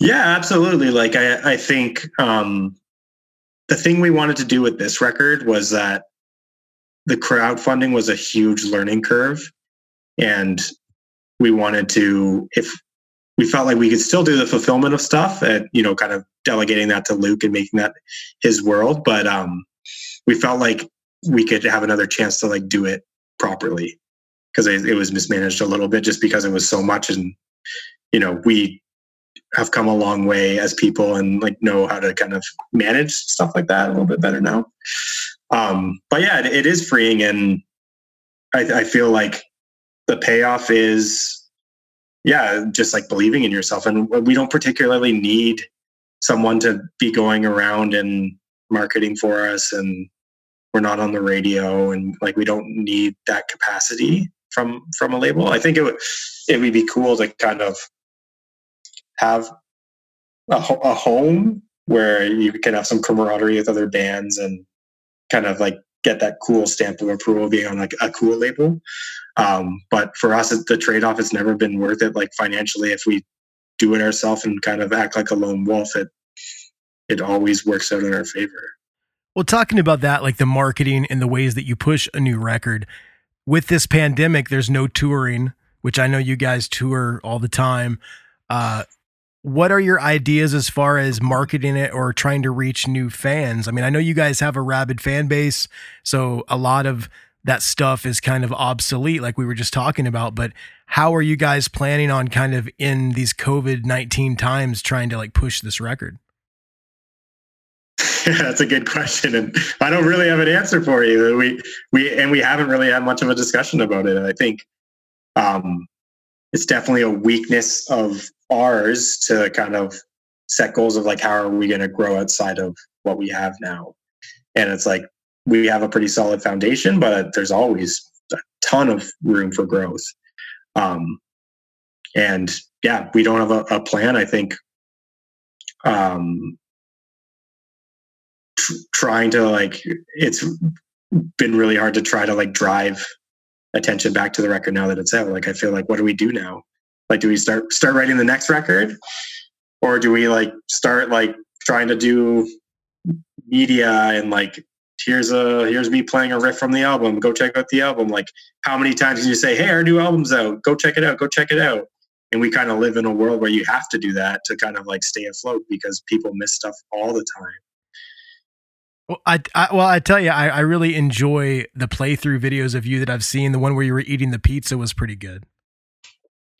Yeah, absolutely. Like, I think the thing we wanted to do with this record was that the crowdfunding was a huge learning curve. And we wanted to, if we felt like we could still do the fulfillment of stuff and, you know, kind of delegating that to Luke and making that his world. But we felt like we could have another chance to like do it properly, because it was mismanaged a little bit just because it was so much. And, you know, we have come a long way as people and like know how to kind of manage stuff like that a little bit better now. But yeah, it is freeing. And I feel like the payoff is, yeah, just like believing in yourself. And we don't particularly need someone to be going around and marketing for us, and we're not on the radio, and like we don't need that capacity from a label. I think it would be cool to kind of have a home where you can have some camaraderie with other bands and kind of like get that cool stamp of approval being on like a cool label. But for us, the trade-off has never been worth it. Like financially, if we do it ourselves and kind of act like a lone wolf, it always works out in our favor. Well, talking about that, like the marketing and the ways that you push a new record, with this pandemic, there's no touring, which I know you guys tour all the time. What are your ideas as far as marketing it or trying to reach new fans? I mean, I know you guys have a rabid fan base, so a lot of that stuff is kind of obsolete, like we were just talking about, but how are you guys planning on kind of in these COVID-19 times trying to like push this record? Yeah, that's a good question. And I don't really have an answer for you. We haven't really had much of a discussion about it. And I think it's definitely a weakness of ours to kind of set goals of like, how are we going to grow outside of what we have now? And it's like, we have a pretty solid foundation, but there's always a ton of room for growth. And yeah, we don't have a plan. I think trying to like, it's been really hard to try to like drive attention back to the record now that it's out. Like, I feel like, what do we do now? Like, do we start writing the next record, or do we like start like trying to do media and like, here's me playing a riff from the album, go check out the album. Like, how many times can you say, hey, our new album's out, go check it out. And we kind of live in a world where you have to do that to kind of like stay afloat because people miss stuff all the time. Well, I tell you, I really enjoy the playthrough videos of you that I've seen. The one where you were eating the pizza was pretty good.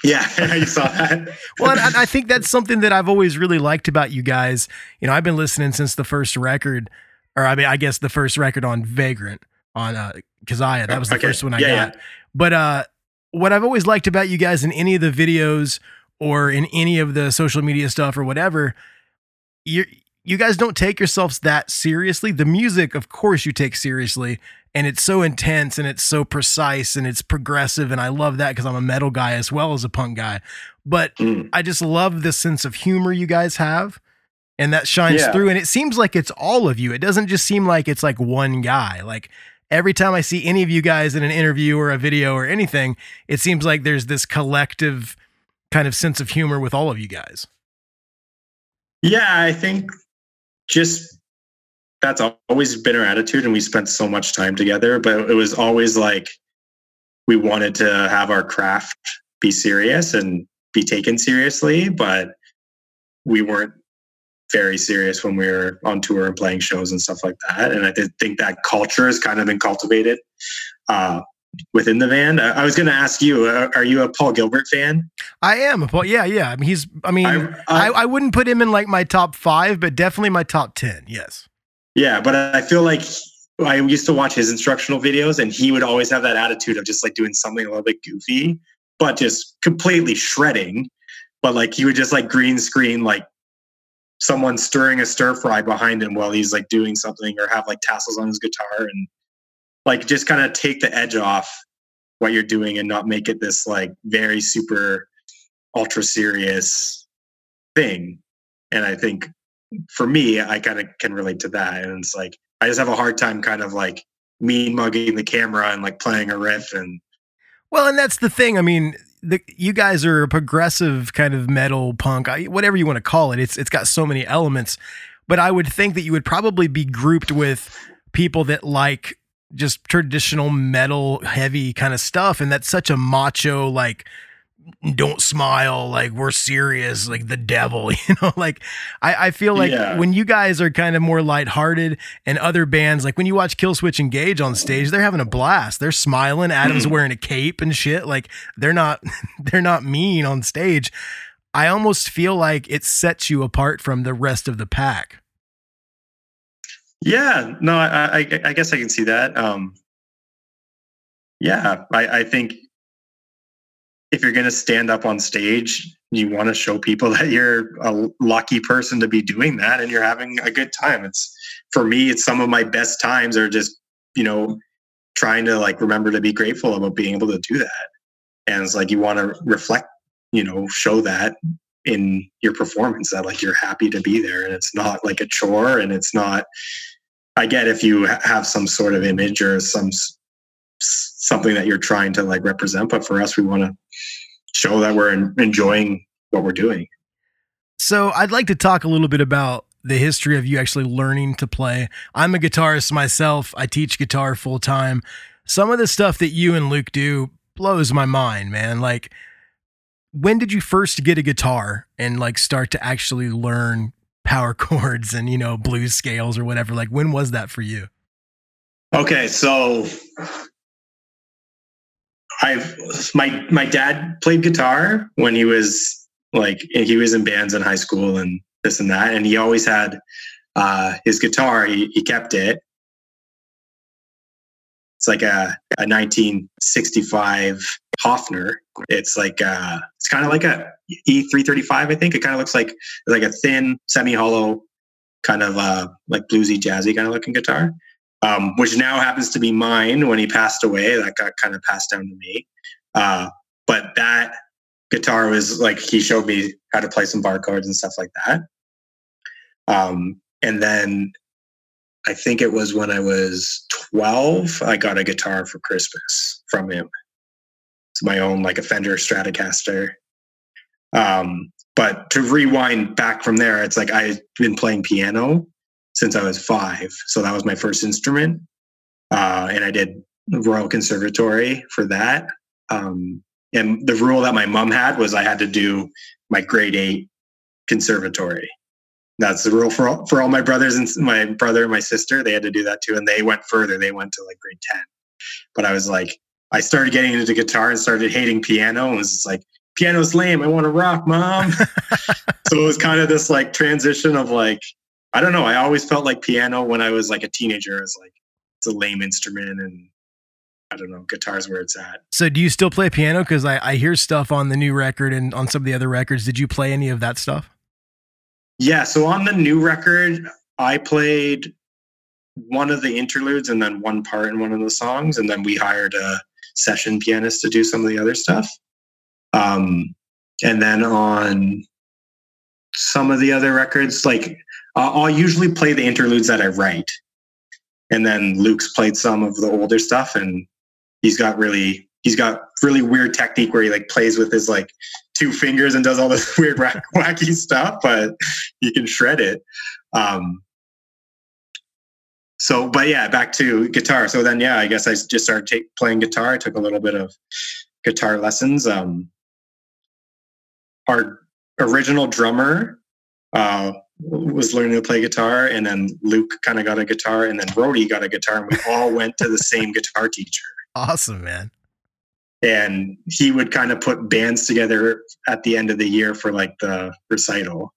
Yeah, I saw that. Well, and I think that's something that I've always really liked about you guys. You know, I've been listening since the first record, or I mean, I guess the first record on Vagrant, on Keziah. That was the first one I got. Yeah. But what I've always liked about you guys in any of the videos or in any of the social media stuff or whatever, you guys don't take yourselves that seriously. The music, of course, you take seriously, and it's so intense and it's so precise and it's progressive. And I love that because I'm a metal guy as well as a punk guy, but I just love the sense of humor you guys have, and that shines through. And it seems like it's all of you. It doesn't just seem like it's like one guy. Like every time I see any of you guys in an interview or a video or anything, it seems like there's this collective kind of sense of humor with all of you guys. Yeah, I think just that's always been our attitude, and we spent so much time together, but it was always like we wanted to have our craft be serious and be taken seriously, but we weren't very serious when we were on tour and playing shows and stuff like that. And I think that culture has kind of been cultivated within the band. I was going to ask you, are you a Paul Gilbert fan? I am. Yeah. I mean, I wouldn't put him in like my top 5, but definitely my top 10. Yes. Yeah. But I feel like I used to watch his instructional videos, and he would always have that attitude of just like doing something a little bit goofy, but just completely shredding. But like, he would just like green screen, like someone stirring a stir fry behind him while he's like doing something, or have like tassels on his guitar, and like just kind of take the edge off what you're doing and not make it this like very super ultra serious thing. And I think for me, I kind of can relate to that. And it's like, I just have a hard time kind of like mean mugging the camera and like playing a riff. And well, and that's the thing. I mean, you guys are a progressive kind of metal punk, whatever you want to call it. It's got so many elements, but I would think that you would probably be grouped with people that like just traditional metal heavy kind of stuff. And that's such a macho, like don't smile, like we're serious, like the devil, you know, like I feel like when you guys are kind of more lighthearted and other bands, like when you watch Killswitch Engage on stage, they're having a blast. They're smiling. Adam's wearing a cape and shit. Like they're not mean on stage. I almost feel like it sets you apart from the rest of the pack. Yeah, no, I guess I can see that. I think if you're going to stand up on stage, you want to show people that you're a lucky person to be doing that and you're having a good time. It's, for me, it's some of my best times are just, you know, trying to like remember to be grateful about being able to do that. And it's like you want to reflect, you know, show that in your performance that like you're happy to be there and it's not like a chore. And it's not, I get if you have some sort of image or something that you're trying to like represent, but for us, we want to show that we're enjoying what we're doing. So I'd like to talk a little bit about the history of you actually learning to play. I'm a guitarist myself. I teach guitar full time. Some of the stuff that you and Luke do blows my mind, man. Like, when did you first get a guitar and like start to actually learn power chords and, you know, blues scales or whatever? Like, when was that for you? Okay. So my dad played guitar when he was in bands in high school and this and that. And he always had his guitar. He kept it. It's like a 1965 Hofner. It's like it's kind of like a E335, I think. It kind of looks like a thin, semi-hollow, kind of like bluesy, jazzy kind of looking guitar, which now happens to be mine. When he passed away, that got kind of passed down to me. But that guitar was like, he showed me how to play some bar chords and stuff like that. And then I think it was when I was 12, I got a guitar for Christmas from him. It's my own, like a Fender Stratocaster. But to rewind back from there, it's like I've been playing piano since I was 5. So that was my first instrument. And I did Royal Conservatory for that. And the rule that my mom had was I had to do my grade 8 conservatory. That's the rule for all my brothers and my brother and my sister. They had to do that too. And they went further. They went to like grade 10. But I was like, I started getting into guitar and started hating piano. And was just like, piano's lame. I want to rock, mom. So it was kind of this like transition of like, I don't know. I always felt like piano when I was like a teenager. It's like, it's a lame instrument. And I don't know, guitar's where it's at. So do you still play piano? Because I hear stuff on the new record and on some of the other records. Did you play any of that stuff? Yeah, so on the new record, I played one of the interludes and then one part in one of the songs, and then we hired a session pianist to do some of the other stuff. And then on some of the other records, like I'll usually play the interludes that I write, and then Luke's played some of the older stuff, and he's got really weird technique where he like plays with his like 2 fingers and does all this weird wacky stuff, but you can shred it. But yeah, back to guitar. So then, yeah, I guess I just started playing guitar. I took a little bit of guitar lessons. Our original drummer was learning to play guitar, and then Luke kind of got a guitar, and then Rody got a guitar, and we all went to the same guitar teacher. Awesome, man. And he would kind of put bands together at the end of the year for like the recital.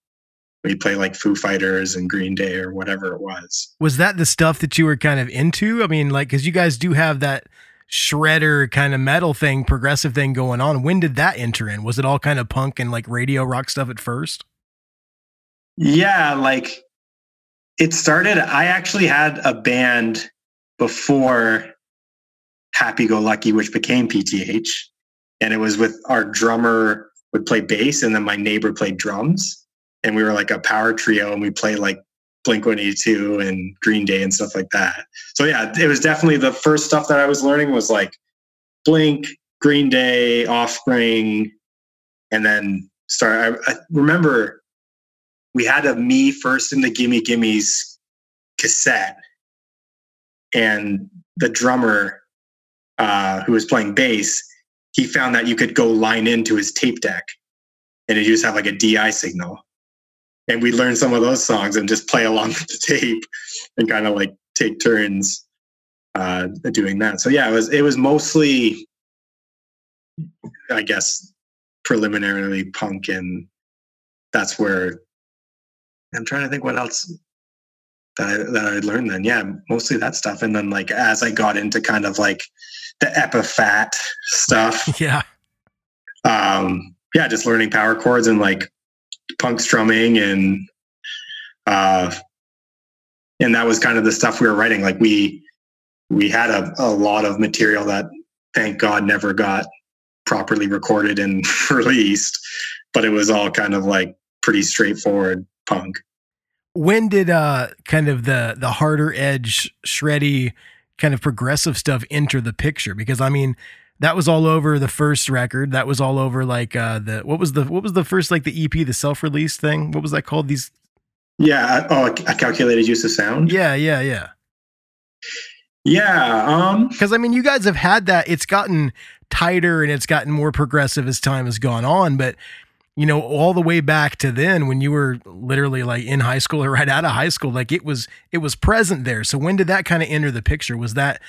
We'd play like Foo Fighters and Green Day or whatever it was. Was that the stuff that you were kind of into? I mean, like, because you guys do have that shredder kind of metal thing, progressive thing going on. When did that enter in? Was it all kind of punk and like radio rock stuff at first? Yeah, like it started. I actually had a band before Happy Go Lucky, which became PTH, and it was with our drummer would play bass and then my neighbor played drums, and we were like a power trio, and we played like Blink-182 and Green Day and stuff like that. So yeah, it was definitely the first stuff that I was learning was like Blink, Green Day, Offspring, and then I remember we had a Me First in the Gimme Gimmes cassette, and the drummer who was playing bass, he found that you could go line into his tape deck and you just have like a DI signal. And we learned some of those songs and just play along with the tape and kind of like take turns doing that. So yeah, it was mostly, I guess, preliminarily punk, and that's where I'm trying to think what else that I learned then. Yeah, mostly that stuff. And then like as I got into kind of like the Epiphat stuff. Yeah. Yeah, just learning power chords and like punk strumming, and that was kind of the stuff we were writing. Like we had a lot of material that, thank God, never got properly recorded and released, but it was all kind of like pretty straightforward punk. When did kind of the harder edge, shreddy kind of progressive stuff enter the picture? Because I mean, that was all over the first record. That was all over like what was the first, like the EP, the self-release thing? What was that called? These. Yeah. Oh, A Calculated Use of Sound. Yeah. Yeah. Because I mean, you guys have had that. It's gotten tighter and it's gotten more progressive as time has gone on. But you know, all the way back to then, when you were literally like in high school or right out of high school, like it was present there. So when did that kind of enter the picture? Was that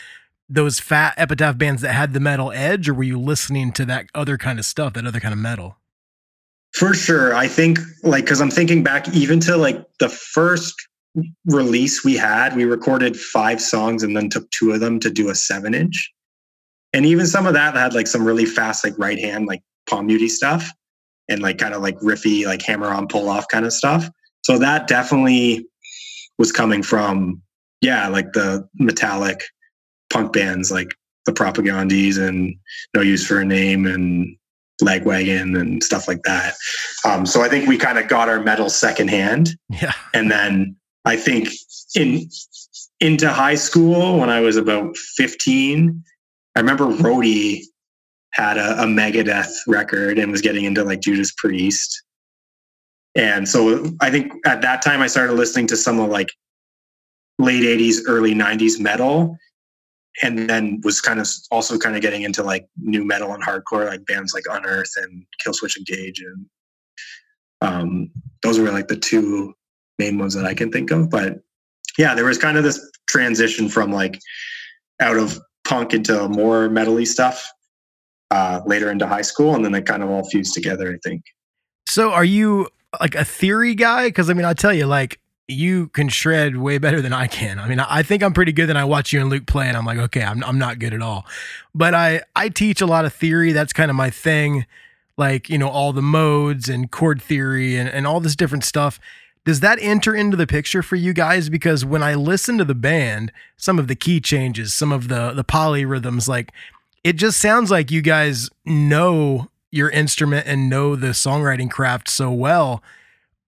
those fat Epitaph bands that had the metal edge, or were you listening to that other kind of stuff, that other kind of metal? For sure. I think like, cause I'm thinking back even to like the first release we had, we recorded 5 songs and then took 2 of them to do a 7-inch. And even some of that had like some really fast, like right hand, like palm muty stuff and like kind of like riffy, like hammer on pull off kind of stuff. So that definitely was coming from, yeah, like the metallic punk bands like the Propagandis and No Use for a Name and Lagwagon and stuff like that. So I think we kind of got our metal secondhand. Yeah. And then I think into high school when I was about 15, I remember Rody had a Megadeth record and was getting into like Judas Priest. And so I think at that time I started listening to some of like late 80s, early 90s metal. And then was kind of also kind of getting into like new metal and hardcore, like bands like Unearth and Killswitch Engage. And those were like the 2 main ones that I can think of. But yeah, there was kind of this transition from like out of punk into more metal-y stuff later into high school. And then they kind of all fused together, I think. So are you like a theory guy? Because I mean, I'll tell you, like, you can shred way better than I can. I mean, I think I'm pretty good. Then I watch you and Luke play and I'm like, okay, I'm not good at all. But I teach a lot of theory. That's kind of my thing. Like, you know, all the modes and chord theory and all this different stuff. Does that enter into the picture for you guys? Because when I listen to the band, some of the key changes, some of the polyrhythms, like it just sounds like you guys know your instrument and know the songwriting craft so well.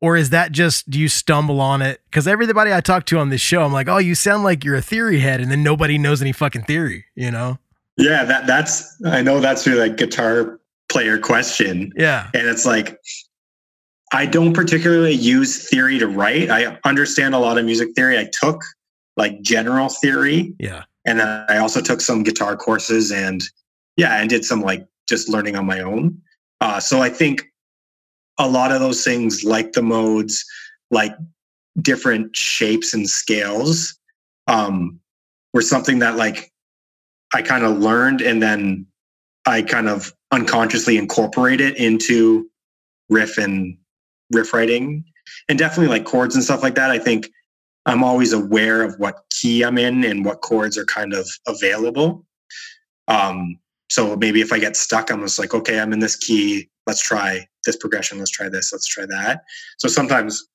Or is that just, do you stumble on it? Because everybody I talk to on this show, I'm like, oh, you sound like you're a theory head, and then nobody knows any fucking theory, you know? Yeah, that's, I know that's your like guitar player question. Yeah. And it's like, I don't particularly use theory to write. I understand a lot of music theory. I took like general theory. Yeah. And then I also took some guitar courses and did some like just learning on my own. So I think a lot of those things, like the modes, like different shapes and scales, were something that like I kind of learned, and then I kind of unconsciously incorporate it into riff and riff writing, and definitely like chords and stuff like that. I think I'm always aware of what key I'm in and what chords are kind of available. So maybe if I get stuck, I'm just like, okay, I'm in this key. Let's try this progression. Let's try this. Let's try that. So sometimes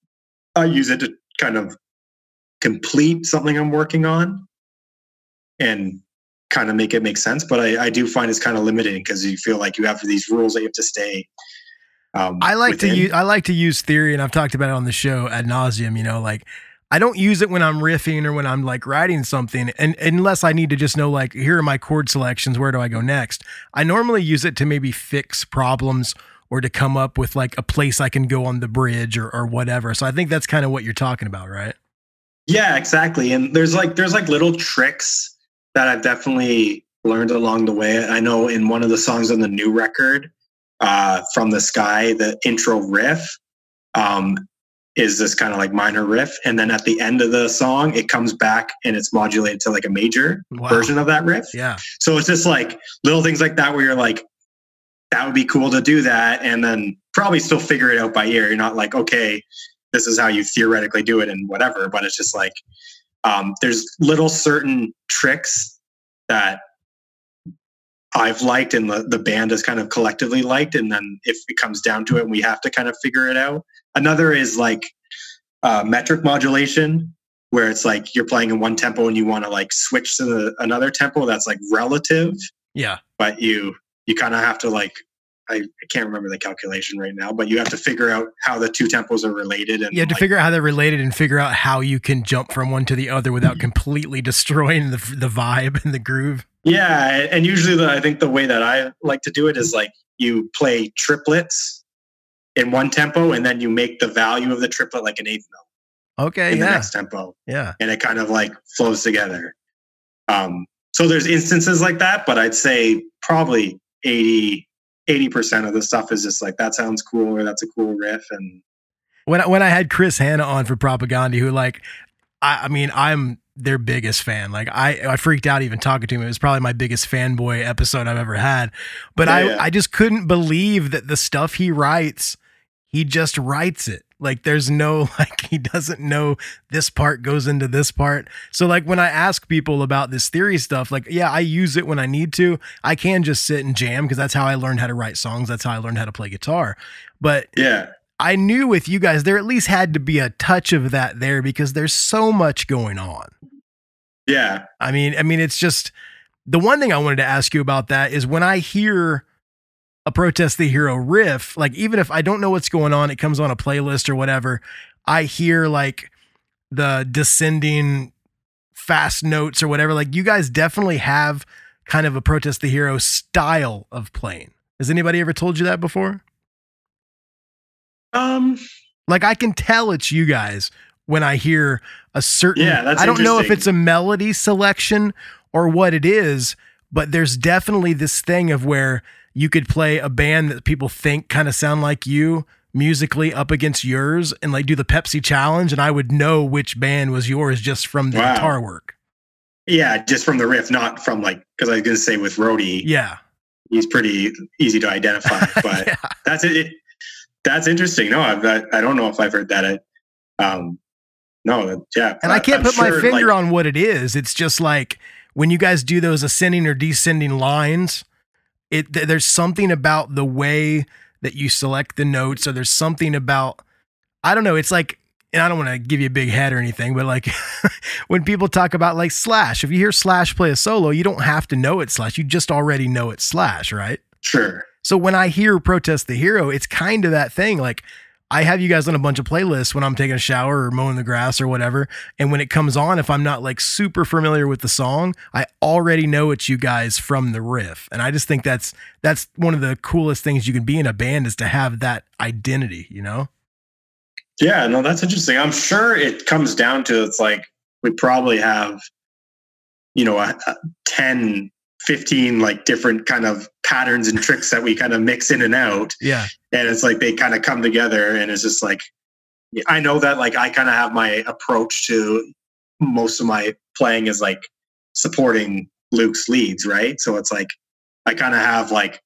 I use it to kind of complete something I'm working on and kind of make it make sense. But I do find it's kind of limiting because you feel like you have these rules that you have to stay. I like to use theory, and I've talked about it on the show ad nauseum, you know, like I don't use it when I'm riffing or when I'm like writing something, and unless I need to just know, like, here are my chord selections, where do I go next? I normally use it to maybe fix problems or to come up with like a place I can go on the bridge or whatever. So I think that's kind of what you're talking about, right? Yeah, exactly. And there's like little tricks that I've definitely learned along the way. I know in one of the songs on the new record, From the Sky, the intro riff is this kind of like minor riff. And then at the end of the song, it comes back and it's modulated to like a major version of that riff. Yeah. So it's just like little things like that where you're like, that would be cool to do that. And then probably still figure it out by ear. You're not like, okay, this is how you theoretically do it and whatever. But it's just like, there's little certain tricks that I've liked and the band has kind of collectively liked. And then if it comes down to it, we have to kind of figure it out. Another is like metric modulation, where it's like you're playing in one tempo and you want to like switch to another tempo that's like relative. Yeah. But you kind of have to like, I can't remember the calculation right now, but you have to figure out how the two tempos are related. And you have to figure out how they're related and figure out how you can jump from one to the other without completely destroying the vibe and the groove. Yeah. And usually I think the way that I like to do it is like you play triplets in one tempo and then you make the value of the triplet like an eighth note. Okay. In the next tempo. Yeah. And it kind of like flows together. So there's instances like that, but I'd say probably 80% of the stuff is just like, that sounds cool, or that's a cool riff. And when I had Chris Hanna on for Propaganda, who like, I mean, I'm their biggest fan. Like I freaked out even talking to him. It was probably my biggest fanboy episode I've ever had, but I just couldn't believe that the stuff he writes, he just writes it. Like there's no, like, he doesn't know this part goes into this part. So like when I ask people about this theory stuff, like, yeah, I use it when I need to. I can just sit and jam because that's how I learned how to write songs. That's how I learned how to play guitar. But yeah, I knew with you guys, there at least had to be a touch of that there because there's so much going on. Yeah. I mean, it's just the one thing I wanted to ask you about that is when I hear a Protest the Hero riff, like even if I don't know what's going on, it comes on a playlist or whatever, I hear like the descending fast notes or whatever. Like you guys definitely have kind of a Protest the Hero style of playing. Has anybody ever told you that before? Like I can tell it's you guys when I hear a certain, I don't know if it's a melody selection or what it is, but there's definitely this thing of where you could play a band that people think kind of sound like you musically up against yours and like do the Pepsi challenge. And I would know which band was yours just from the guitar work. Yeah. Just from the riff, not from like, cause I was going to say with Rody, he's pretty easy to identify, but that's it. That's interesting. No, I don't know if I've heard that. And I can't put my finger on what it is. It's just like when you guys do those ascending or descending lines, there's something about the way that you select the notes, or there's something about, I don't know. It's like, and I don't want to give you a big head or anything, but like when people talk about like Slash, if you hear Slash play a solo, you don't have to know it's Slash. You just already know it's Slash, right? Sure. So when I hear Protest the Hero, it's kind of that thing. Like I have you guys on a bunch of playlists when I'm taking a shower or mowing the grass or whatever. And when it comes on, if I'm not like super familiar with the song, I already know it's you guys from the riff. And I just think that's one of the coolest things you can be in a band is to have that identity, you know? Yeah, no, that's interesting. I'm sure it comes down to, it's like, we probably have, you know, 10-15 like different kind of patterns and tricks that we kind of mix in and out. Yeah. And it's like they kind of come together, and it's just like, I know that like I kind of have my approach to most of my playing is like supporting Luke's leads, right? So it's like I kind of have like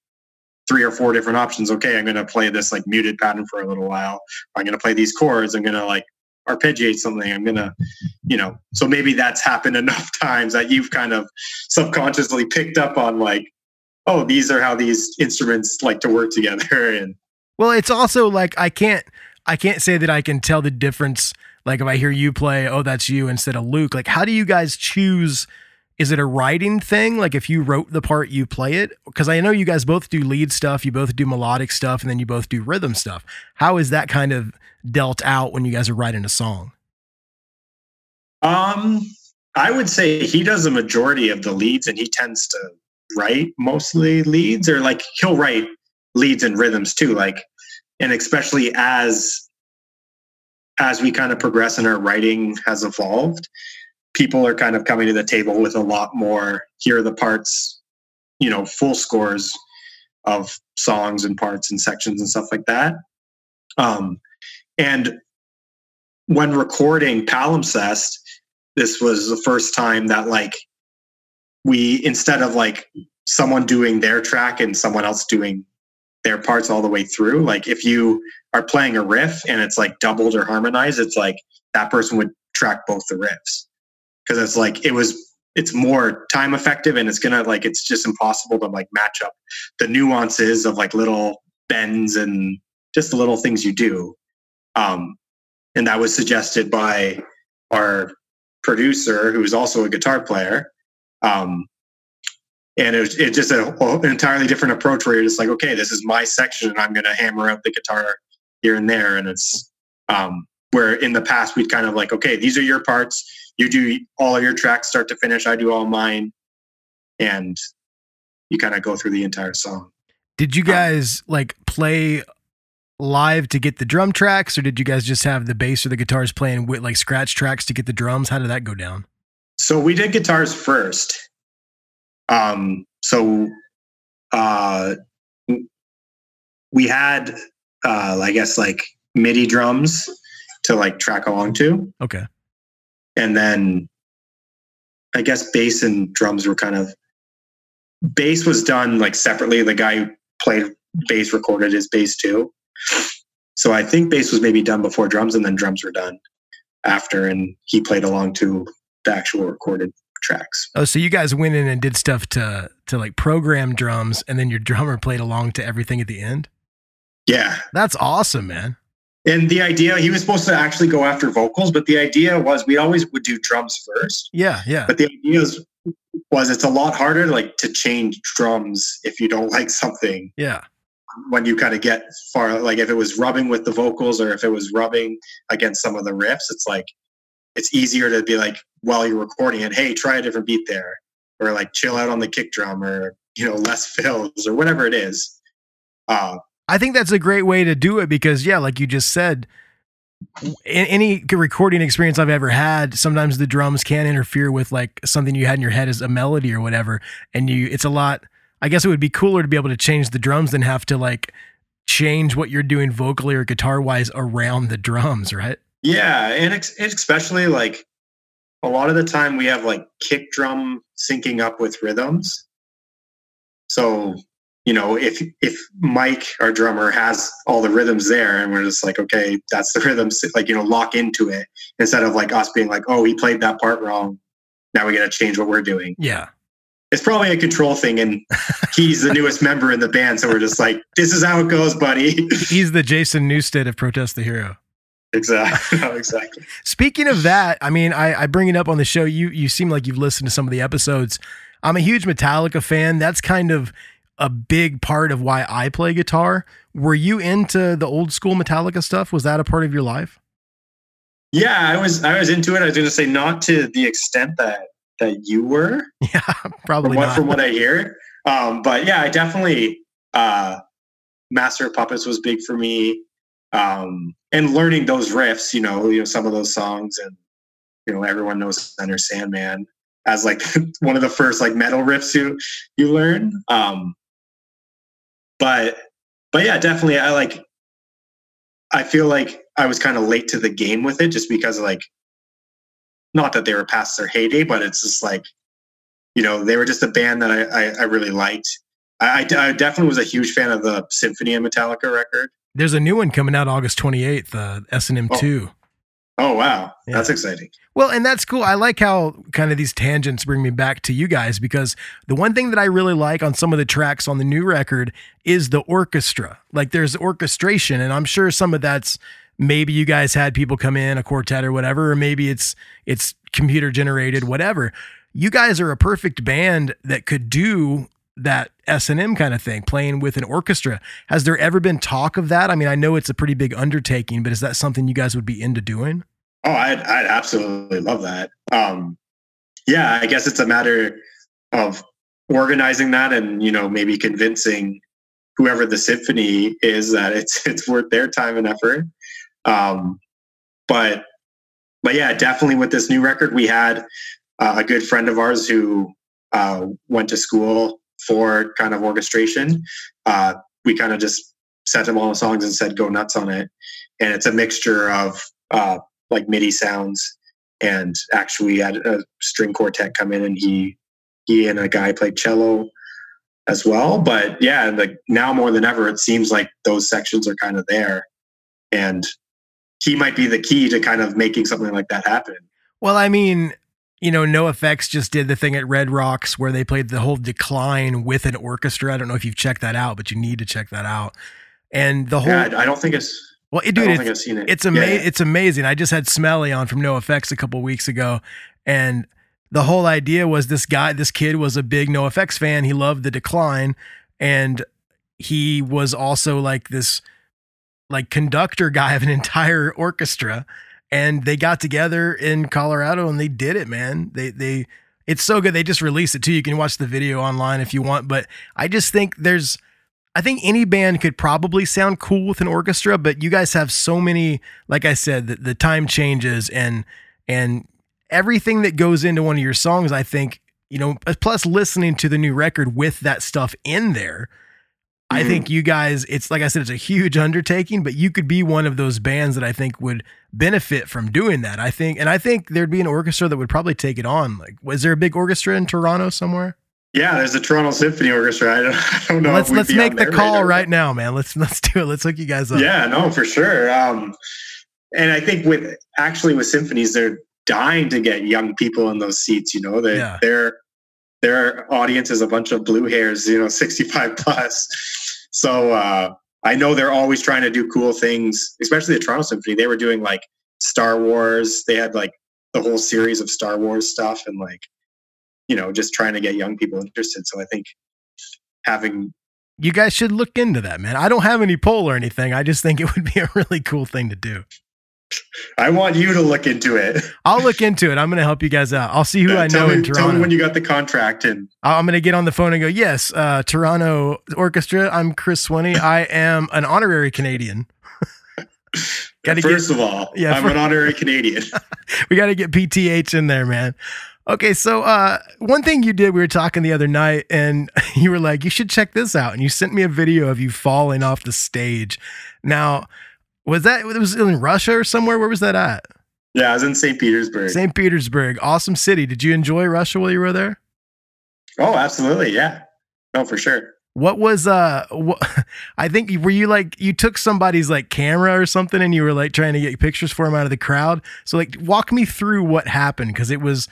3 or 4 different options. Okay, I'm going to play this like muted pattern for a little while. I'm going to play these chords. I'm going to like arpeggiate something. I'm going to, you know, so maybe that's happened enough times that you've kind of subconsciously picked up on like, oh, these are how these instruments like to work together. And well, it's also like, I can't say that I can tell the difference. Like if I hear you play, oh, that's you instead of Luke, like how do you guys choose? Is it a writing thing? Like if you wrote the part, you play it? Because I know you guys both do lead stuff, you both do melodic stuff, and then you both do rhythm stuff. How is that kind of dealt out when you guys are writing a song? I would say he does a majority of the leads, and he tends to write mostly leads, or like he'll write leads and rhythms too. Like, and especially as we kind of progress and our writing has evolved, people are kind of coming to the table with a lot more, here are the parts you know, full scores of songs and parts and sections and stuff like that. And when recording Palimpsest, this was the first time that, like, we, instead of like someone doing their track and someone else doing their parts all the way through, like if you are playing a riff and it's like doubled or harmonized, it's like that person would track both the riffs, because it's like it's more time effective, and it's just impossible to like match up the nuances of like little bends and just the little things you do. And that was suggested by our producer, who is also a guitar player. And it just an entirely different approach, where you're just like, okay, this is my section, and I'm going to hammer out the guitar here and there. And it's where in the past we'd kind of like, okay, these are your parts. You do all of your tracks start to finish. I do all mine. And you kind of go through the entire song. Did you guys like play live to get the drum tracks, or did you guys just have the bass or the guitars playing with like scratch tracks to get the drums? How did that go down? So we did guitars first. We had, I guess like MIDI drums to like track along to. Okay. And then I guess bass and drums were bass was done like separately. The guy who played bass recorded his bass too. So I think bass was maybe done before drums, and then drums were done after, and he played along to the actual recorded tracks. Oh, so you guys went in and did stuff to like program drums, and then your drummer played along to everything at the end? Yeah. That's awesome, man. And the idea, he was supposed to actually go after vocals, but the idea was we always would do drums first. Yeah, yeah. But the idea was it's a lot harder like to change drums if you don't like something. Yeah. When you kind of get far, like if it was rubbing with the vocals or if it was rubbing against some of the riffs, it's like, it's easier to be like, while you're recording it, hey, try a different beat there, or like chill out on the kick drum, or, you know, less fills or whatever it is. I think that's a great way to do it, because yeah, like you just said, in any recording experience I've ever had, sometimes the drums can interfere with like something you had in your head as a melody or whatever. And I guess it would be cooler to be able to change the drums than have to like change what you're doing vocally or guitar wise around the drums, right? Yeah. And especially like a lot of the time we have like kick drum syncing up with rhythms. So, you know, if Mike, our drummer, has all the rhythms there, and we're just like, okay, that's the rhythms, like, you know, lock into it, instead of like us being like, oh, he played that part wrong, now we got to change what we're doing. Yeah. It's probably a control thing, and he's the newest member in the band, so we're just like, this is how it goes, buddy. He's the Jason Newsted of Protest the Hero. Exactly. No, exactly. Speaking of that, I mean, I bring it up on the show. You seem like you've listened to some of the episodes. I'm a huge Metallica fan. That's kind of a big part of why I play guitar. Were you into the old school Metallica stuff? Was that a part of your life? Yeah, I was into it. I was going to say, not to the extent that you were. Yeah, probably from what I hear. But yeah, I definitely, Master of Puppets was big for me. And learning those riffs, you know, some of those songs, and, you know, everyone knows Enter Sandman as like one of the first like metal riffs you learn. But yeah, definitely. I feel like I was kind of late to the game with it, just because like, not that they were past their heyday, but it's just like, you know, they were just a band that I really liked. I definitely was a huge fan of the Symphony and Metallica record. There's a new one coming out August 28th, S&M2. Oh, wow. Yeah. That's exciting. Well, and that's cool. I like how kind of these tangents bring me back to you guys, because the one thing that I really like on some of the tracks on the new record is the orchestra. Like, there's orchestration, and I'm sure some of that's, maybe you guys had people come in, a quartet or whatever, or maybe it's computer generated, whatever. You guys are a perfect band that could do that S&M kind of thing, playing with an orchestra. Has there ever been talk of that? I mean, I know it's a pretty big undertaking, but is that something you guys would be into doing? Oh, I'd absolutely love that. Yeah, I guess it's a matter of organizing that, and, you know, maybe convincing whoever the symphony is that it's worth their time and effort. But yeah, definitely with this new record, we had a good friend of ours who went to school for kind of orchestration. We kind of just sent them all the songs and said, go nuts on it. And it's a mixture of like MIDI sounds, and actually had a string quartet come in, and he and a guy played cello as well. But yeah, like now more than ever, it seems like those sections are kind of there, and he might be the key to kind of making something like that happen. Well, I mean, you know, NoFX just did the thing at Red Rocks where they played the whole Decline with an orchestra. I don't know if you've checked that out, but you need to check that out. And the whole, yeah, I don't think it's, well, dude, I don't think I've seen it. It's amazing. Yeah. It's amazing. I just had Smelly on from NoFX a couple of weeks ago, and the whole idea was this kid was a big NoFX fan. He loved the Decline, and he was also like this like conductor guy of an entire orchestra. And they got together in Colorado and they did it, man. They it's so good. They just released it too. You can watch the video online if you want, but I just think I think any band could probably sound cool with an orchestra, but you guys have so many, like I said, the time changes and everything that goes into one of your songs, I think, you know, plus listening to the new record with that stuff in there. I think you guys, it's like I said, it's a huge undertaking, but you could be one of those bands that I think would benefit from doing that. I think there'd be an orchestra that would probably take it on. Like, was there a big orchestra in Toronto somewhere? Yeah, there's the Toronto Symphony Orchestra. I don't know. Well, let's make the call right now, man. Let's do it. Let's hook you guys up. Yeah, no, for sure. And I think with symphonies, they're dying to get young people in those seats. You know, their audience is a bunch of blue hairs, you know, 65 plus. So I know they're always trying to do cool things, especially the Toronto Symphony. They were doing like Star Wars. They had like the whole series of Star Wars stuff and like, you know, just trying to get young people interested. So I think you guys should look into that, man. I don't have any poll or anything. I just think it would be a really cool thing to do. I want you to look into it. I'll look into it. I'm going to help you guys out. I'll see who I know in Toronto. Tell me when you got the contract in. I'm going to get on the phone and go, yes, Toronto Orchestra, I'm Chris Swinney. I am an honorary Canadian. I'm an honorary Canadian. We got to get PTH in there, man. Okay, so one thing you did, we were talking the other night, and you were like, you should check this out. And you sent me a video of you falling off the stage. Now, was it in Russia or somewhere? Where was that at? Yeah, I was in St. Petersburg. St. Petersburg, awesome city. Did you enjoy Russia while you were there? Oh, absolutely, yeah. No, for sure. What was I think were you like you took somebody's like camera or something, and you were like trying to get pictures for him out of the crowd. So like, walk me through what happened, because it was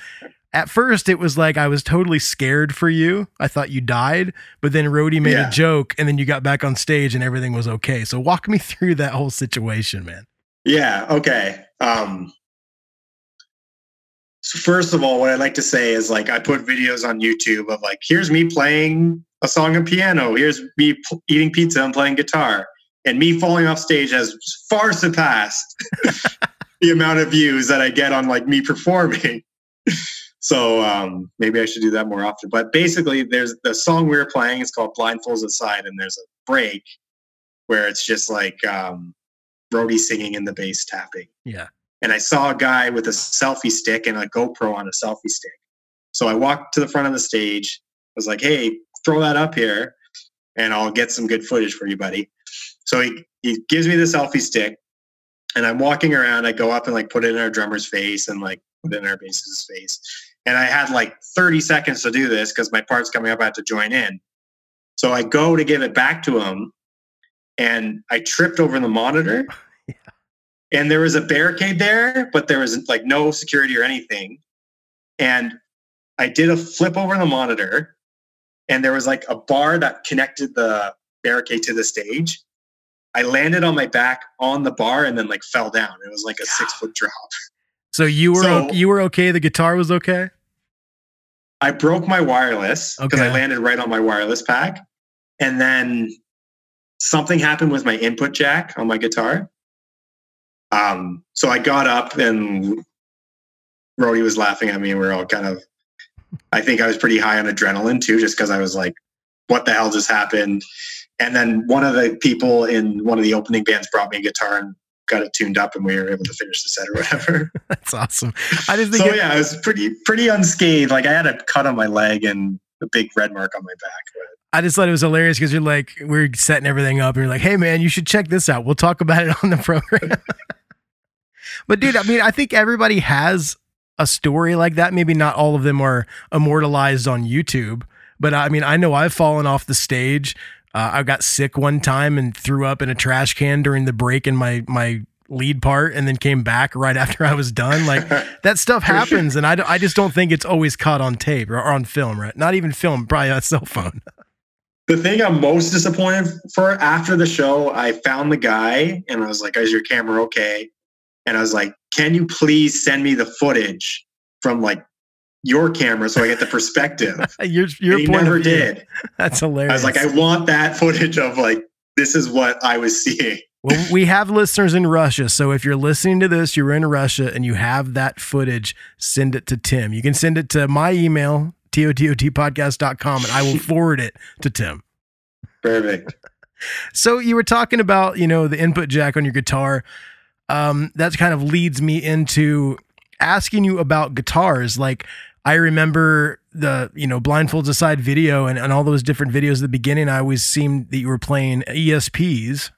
at first it was like I was totally scared for you. I thought you died, but then Rody made a joke, and then you got back on stage, and everything was okay. So walk me through that whole situation, man. Yeah. Okay. So first of all, what I'd like to say is like I put videos on YouTube of like here's me playing a song and piano. Here's me eating pizza and playing guitar, and me falling off stage has far surpassed the amount of views that I get on like me performing. So maybe I should do that more often. But basically, there's the song we were playing. It's called "Blindfolds Aside," and there's a break where it's just like Rody singing and the bass tapping. Yeah. And I saw a guy with a selfie stick and a GoPro on a selfie stick. So I walked to the front of the stage. I was like, hey, throw that up here and I'll get some good footage for you, buddy. So he gives me the selfie stick and I'm walking around. I go up and like put it in our drummer's face and like put it in our bassist's face. And I had like 30 seconds to do this because my part's coming up. I had to join in. So I go to give it back to him and I tripped over the monitor. Yeah. And there was a barricade there, but there was like no security or anything. And I did a flip over the monitor. And there was like a bar that connected the barricade to the stage. I landed on my back on the bar and then like fell down. It was like a 6-foot drop. So you were okay. The guitar was okay. I broke my wireless because I landed right on my wireless pack. And then something happened with my input jack on my guitar. So I got up and Rody was laughing at me. And we were all kind of, I think I was pretty high on adrenaline too, just because I was like, what the hell just happened? And then one of the people in one of the opening bands brought me a guitar and got it tuned up and we were able to finish the set or whatever. That's awesome. I just think I was pretty unscathed. Like I had a cut on my leg and a big red mark on my back. But I just thought it was hilarious because you're like, we're setting everything up and you're like, hey man, you should check this out. We'll talk about it on the program. But dude, I mean, I think everybody has a story like that. Maybe not all of them are immortalized on YouTube, but I mean, I know I've fallen off the stage. I got sick one time and threw up in a trash can during the break in my lead part, and then came back right after I was done. Like that stuff happens. Sure. And I just don't think it's always caught on tape or on film, right? Not even film, probably on cell phone. The thing I'm most disappointed for after the show, I found the guy and I was like, is your camera okay? And I was like, can you please send me the footage from like your camera so I get the perspective? your and he never did. That's hilarious. I was like, I want that footage of like, this is what I was seeing. Well, we have listeners in Russia. So if you're listening to this, you're in Russia and you have that footage, send it to Tim. You can send it to my email, tototpodcast.com, and I will forward it to Tim. Perfect. So you were talking about, you know, the input jack on your guitar. That kind of leads me into asking you about guitars. Like I remember the, you know, Blindfolds Aside video and all those different videos at the beginning, I always seemed that you were playing ESPs.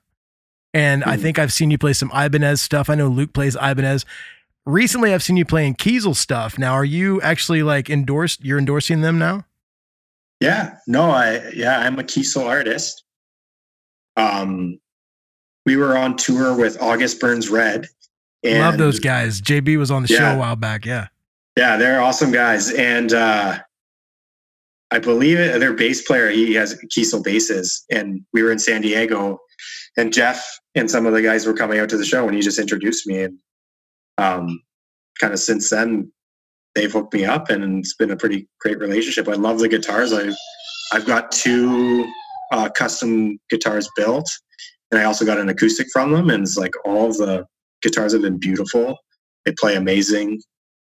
And I think I've seen you play some Ibanez stuff. I know Luke plays Ibanez. Recently, I've seen you playing Kiesel stuff. Now, are you actually like endorsed? You're endorsing them now? Yeah. No, I'm a Kiesel artist. We were on tour with August Burns Red. And love those guys. JB was on the show a while back. Yeah. Yeah, they're awesome guys. And I believe their bass player, he has Kiesel basses. And we were in San Diego. And Jeff and some of the guys were coming out to the show and he just introduced me. And kind of since then, they've hooked me up and it's been a pretty great relationship. I love the guitars. I've got two custom guitars built and I also got an acoustic from them. And it's like all the guitars have been beautiful. They play amazing.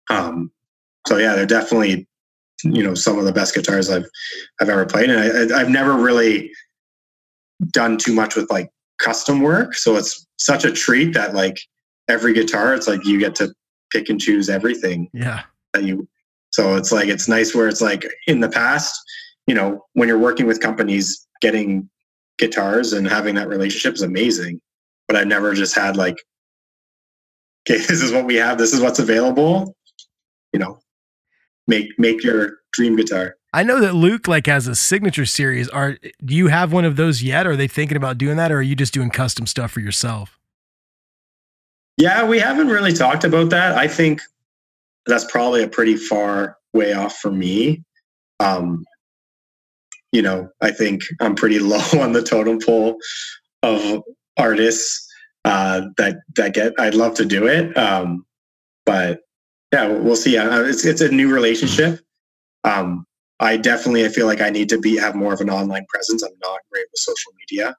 So yeah, they're definitely, you know, some of the best guitars I've ever played. And I've never really done too much with like custom work, so it's such a treat that like every guitar, it's like you get to pick and choose everything that you, so it's like, it's nice where it's like in the past, you know, when you're working with companies, getting guitars and having that relationship is amazing, but I've never just had like, okay, this is what we have, this is what's available, you know, make your dream guitar. I know that Luke like has a signature series. Do you have one of those yet? Are they thinking about doing that, or are you just doing custom stuff for yourself? Yeah, we haven't really talked about that. I think that's probably a pretty far way off for me. You know, I think I'm pretty low on the totem pole of artists that get. I'd love to do it, but yeah, we'll see. It's a new relationship. I feel like I need to have more of an online presence. I'm not great with social media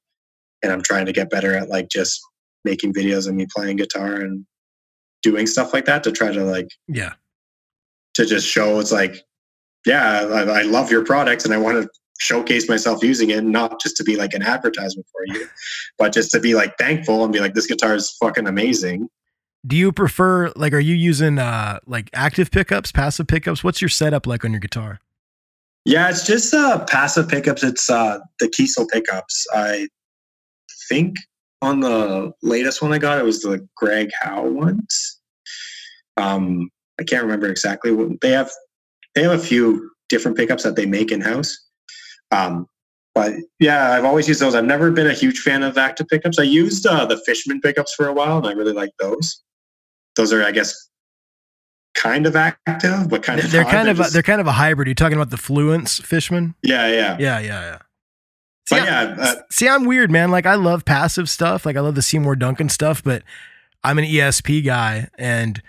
and I'm trying to get better at like just making videos of me playing guitar and doing stuff like that to try to like, to just show it's like, I love your products and I want to showcase myself using it, not just to be like an advertisement for you, but just to be like thankful and be like, this guitar is fucking amazing. Do you prefer, like, are you using like active pickups, passive pickups? What's your setup like on your guitar? Yeah, it's just passive pickups. It's the Kiesel pickups. I think on the latest one I got, it was the Greg Howe ones. I can't remember exactly what they have a few different pickups that they make in house. But yeah, I've always used those. I've never been a huge fan of active pickups. I used the Fishman pickups for a while, and I really like those. Those are, I guess, kind of active, but kind of they're kind of a hybrid. You're talking about the Fluence Fishman? Yeah. See, I'm weird, man. Like I love passive stuff. Like I love the Seymour Duncan stuff, but I'm an ESP guy, and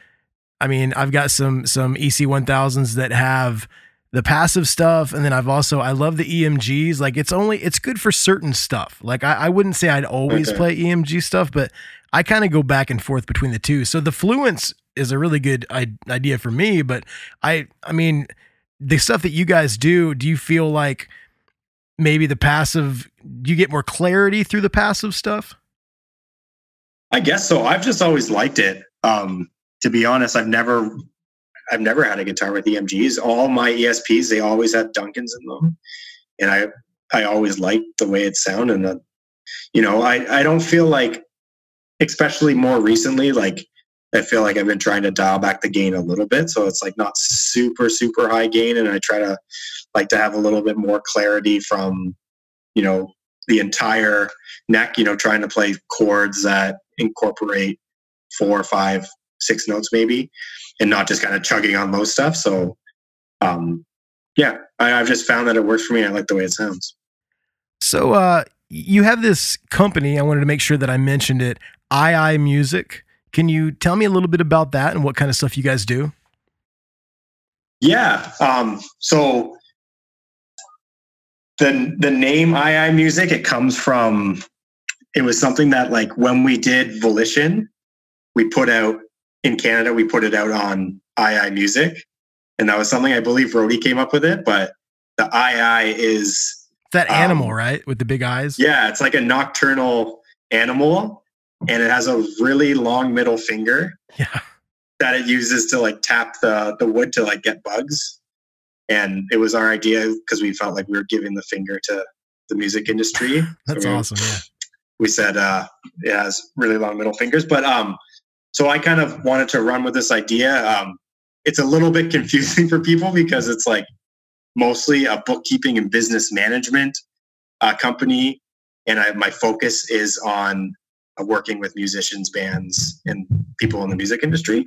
I mean I've got some EC1000s that have the passive stuff, and then I love the EMGs. Like it's good for certain stuff. Like I wouldn't say I'd always play EMG stuff, but I kind of go back and forth between the two. So the Fluence is a really good idea for me, but I mean, the stuff that you guys do you feel like maybe the passive, do you get more clarity through the passive stuff? I guess so. I've just always liked it. To be honest, I've never I've never had a guitar with EMGs. All my ESPs, they always had Duncans in them, and I always liked the way it sounded. And you know, I don't feel like, especially more recently, like I feel like I've been trying to dial back the gain a little bit, so it's like not super high gain, and I try to like to have a little bit more clarity from, you know, the entire neck, you know, trying to play chords that incorporate 4, 5, 6 notes maybe, and not just kind of chugging on low stuff. So yeah, I've just found that it works for me. I like the way it sounds. So you have this company, I wanted to make sure that I mentioned it, Aye-Aye Music. Can you tell me a little bit about that and what kind of stuff you guys do? Yeah. So the name Aye-Aye Music, it comes from, it was something that like when we did Volition, we put out in Canada, we put it out on Aye-Aye Music. And that was something I believe Rody came up with it, but the Aye-Aye is... that animal, right? With the big eyes? Yeah, it's like a nocturnal animal, and it has a really long middle finger that it uses to like tap the wood to like get bugs. And it was our idea because we felt like we were giving the finger to the music industry. That's so awesome. Yeah. We said it has really long middle fingers. But so I kind of wanted to run with this idea. It's a little bit confusing for people because it's like mostly a bookkeeping and business management company. And my focus is on working with musicians, bands, and people in the music industry.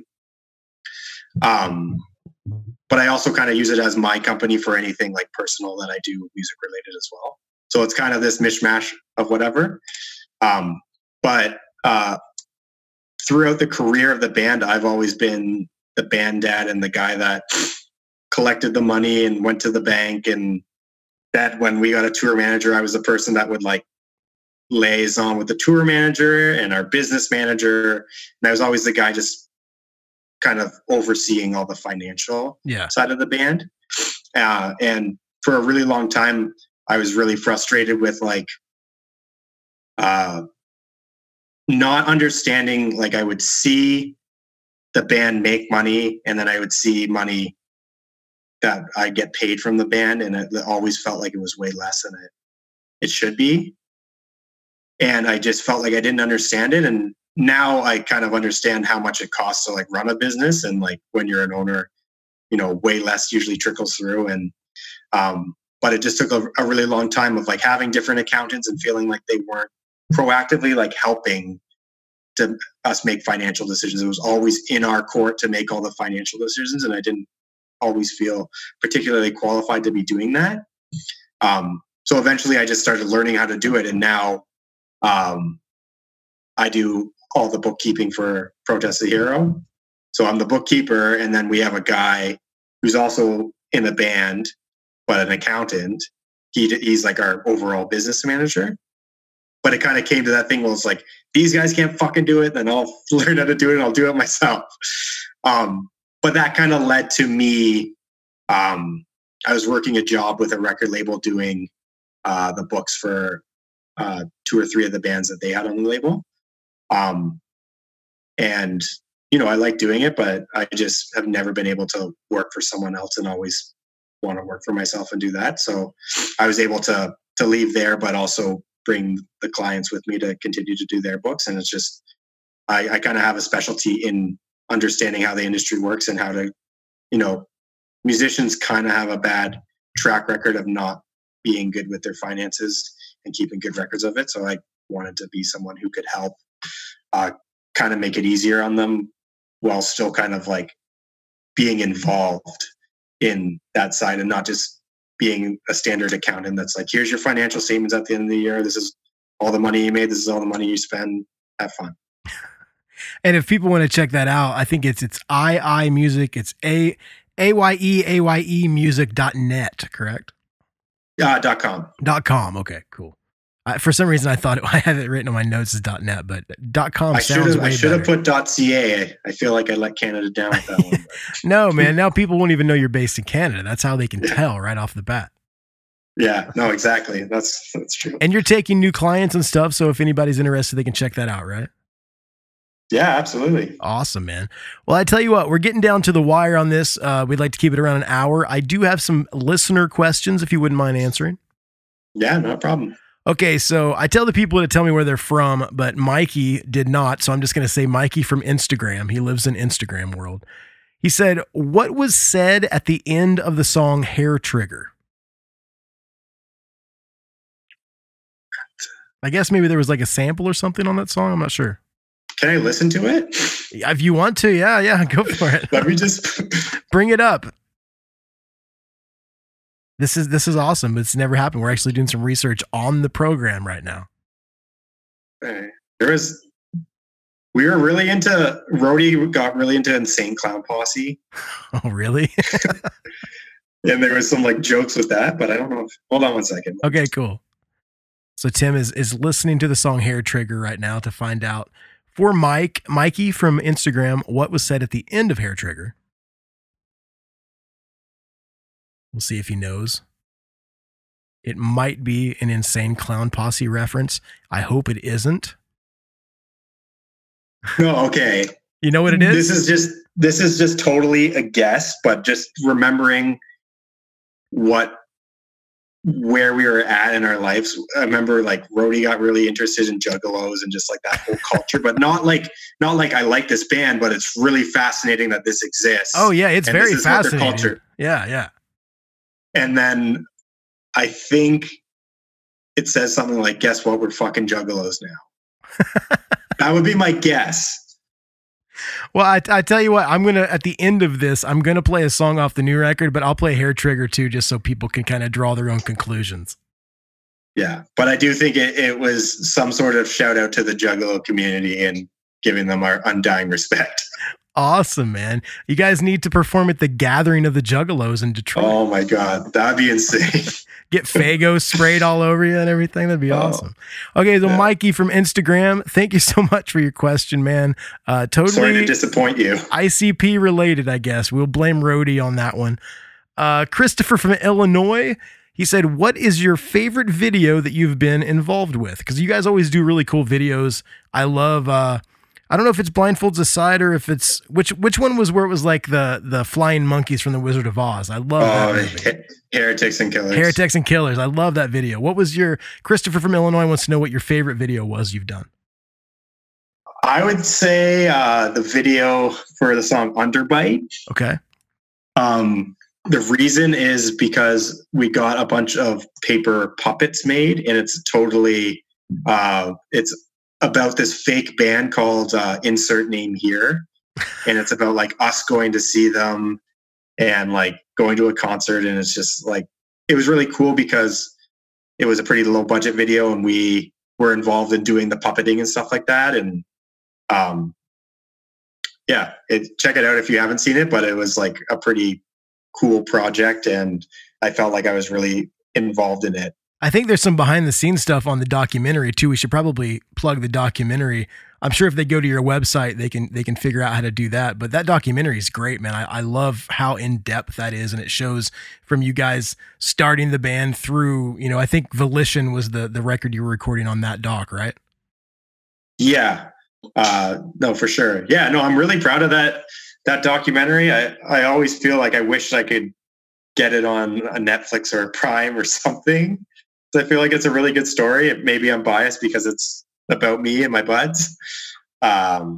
But I also kind of use it as my company for anything like personal that I do music related as well. So it's kind of this mishmash of whatever. But throughout the career of the band, I've always been the band dad and the guy that collected the money and went to the bank. And that when we got a tour manager, I was the person that would like liaison with the tour manager and our business manager. And I was always the guy just kind of overseeing all the financial side of the band. And for a really long time, I was really frustrated with like not understanding, like I would see the band make money and then I would see money that I get paid from the band, and it always felt like it was way less than it should be. And I just felt like I didn't understand it. And now I kind of understand how much it costs to like run a business. And like when you're an owner, you know, way less usually trickles through. And, but it just took a really long time of like having different accountants and feeling like they weren't proactively like helping to us make financial decisions. It was always in our court to make all the financial decisions. And I didn't always feel particularly qualified to be doing that. So eventually I just started learning how to do it. And now, I do all the bookkeeping for Protest the Hero. So I'm the bookkeeper, and then we have a guy who's also in the band, but an accountant. He's like our overall business manager. But it kind of came to that thing where it's like, these guys can't fucking do it, then I'll learn how to do it and I'll do it myself. But that kind of led to me, I was working a job with a record label doing the books for 2 or 3 of the bands that they had on the label. And, you know, I like doing it, but I just have never been able to work for someone else and always want to work for myself and do that. So I was able to leave there, but also bring the clients with me to continue to do their books. And it's just, I kind of have a specialty in understanding how the industry works and how to, you know, musicians kind of have a bad track record of not being good with their finances and keeping good records of it. So I wanted to be someone who could help kind of make it easier on them while still kind of like being involved in that side and not just being a standard accountant that's like, here's your financial statements at the end of the year. This is all the money you made. This is all the money you spend. Have fun. And if people want to check that out, I think it's Aye-Aye Music. It's AYE music.net, correct? .com. Okay, cool. For some reason, I thought I had it written on my notes as .net, but .com sounds way better. I should have put .ca. I feel like I let Canada down with that one. No, man. Now people won't even know you're based in Canada. That's how they can tell right off the bat. Yeah. No, exactly. That's true. And you're taking new clients and stuff, so if anybody's interested, they can check that out, right? Yeah, absolutely. Awesome, man. Well, I tell you what, we're getting down to the wire on this. We'd like to keep it around an hour. I do have some listener questions, if you wouldn't mind answering. Yeah, no problem. Okay, so I tell the people to tell me where they're from, but Mikey did not, so I'm just going to say Mikey from Instagram. He lives in Instagram world. He said, what was said at the end of the song Hair Trigger? I guess maybe there was like a sample or something on that song. I'm not sure. Can I listen to it? If you want to, yeah, go for it. Let me just bring it up. This is awesome. It's never happened. We're actually doing some research on the program right now. We were really into Rody. Got really into Insane Clown Posse. Oh, really? And there was some like jokes with that, but I don't know. Hold on one second. Okay, cool. So Tim is listening to the song Hair Trigger right now to find out for Mikey from Instagram, what was said at the end of Hair Trigger. We'll see if he knows. It might be an Insane Clown Posse reference. I hope it isn't. No, okay. You know what it is? This is just totally a guess, but just remembering where we were at in our lives. I remember like Rody got really interested in juggalos and just like that whole culture, but not like I like this band, but it's really fascinating that this exists. Oh yeah. It's very fascinating. Culture. Yeah. Yeah. And then I think it says something like, guess what? We're fucking juggalos now. That would be my guess. Well, I tell you what, at the end of this, I'm going to play a song off the new record, but I'll play Hair Trigger too, just so people can kind of draw their own conclusions. Yeah. But I do think it was some sort of shout out to the Juggalo community and giving them our undying respect. Awesome, man. You guys need to perform at the Gathering of the Juggalos in Detroit. Oh my God. That'd be insane. Get Fago sprayed all over you and everything. That'd be awesome. Okay. So yeah. Mikey from Instagram, thank you so much for your question, man. Totally. Sorry to disappoint you. ICP related, I guess. We'll blame Rody on that one. Christopher from Illinois. He said, what is your favorite video that you've been involved with? Cause you guys always do really cool videos. I love, I don't know if it's Blindfolds Aside or if it's which one was where it was like the flying monkeys from the Wizard of Oz. I love that movie. Heretics and Killers. Heretics and Killers. I love that video. What was Christopher from Illinois wants to know what your favorite video was you've done. I would say the video for the song Underbite. Okay. The reason is because we got a bunch of paper puppets made, and it's totally it's about this fake band called Insert Name Here. And it's about like us going to see them and like going to a concert. And it's just like, it was really cool because it was a pretty low budget video and we were involved in doing the puppeting and stuff like that. And check it out if you haven't seen it, but it was like a pretty cool project. And I felt like I was really involved in it. I think there's some behind the scenes stuff on the documentary too. We should probably plug the documentary. I'm sure if they go to your website, they can figure out how to do that. But that documentary is great, man. I love how in depth that is. And it shows from you guys starting the band through, I think Volition was the record you were recording on that doc, right? Yeah, no, for sure. Yeah, no, I'm really proud of that documentary. I always feel like I wish I could get it on a Netflix or a Prime or something. I feel like it's a really good story. Maybe I'm biased because it's about me and my buds. But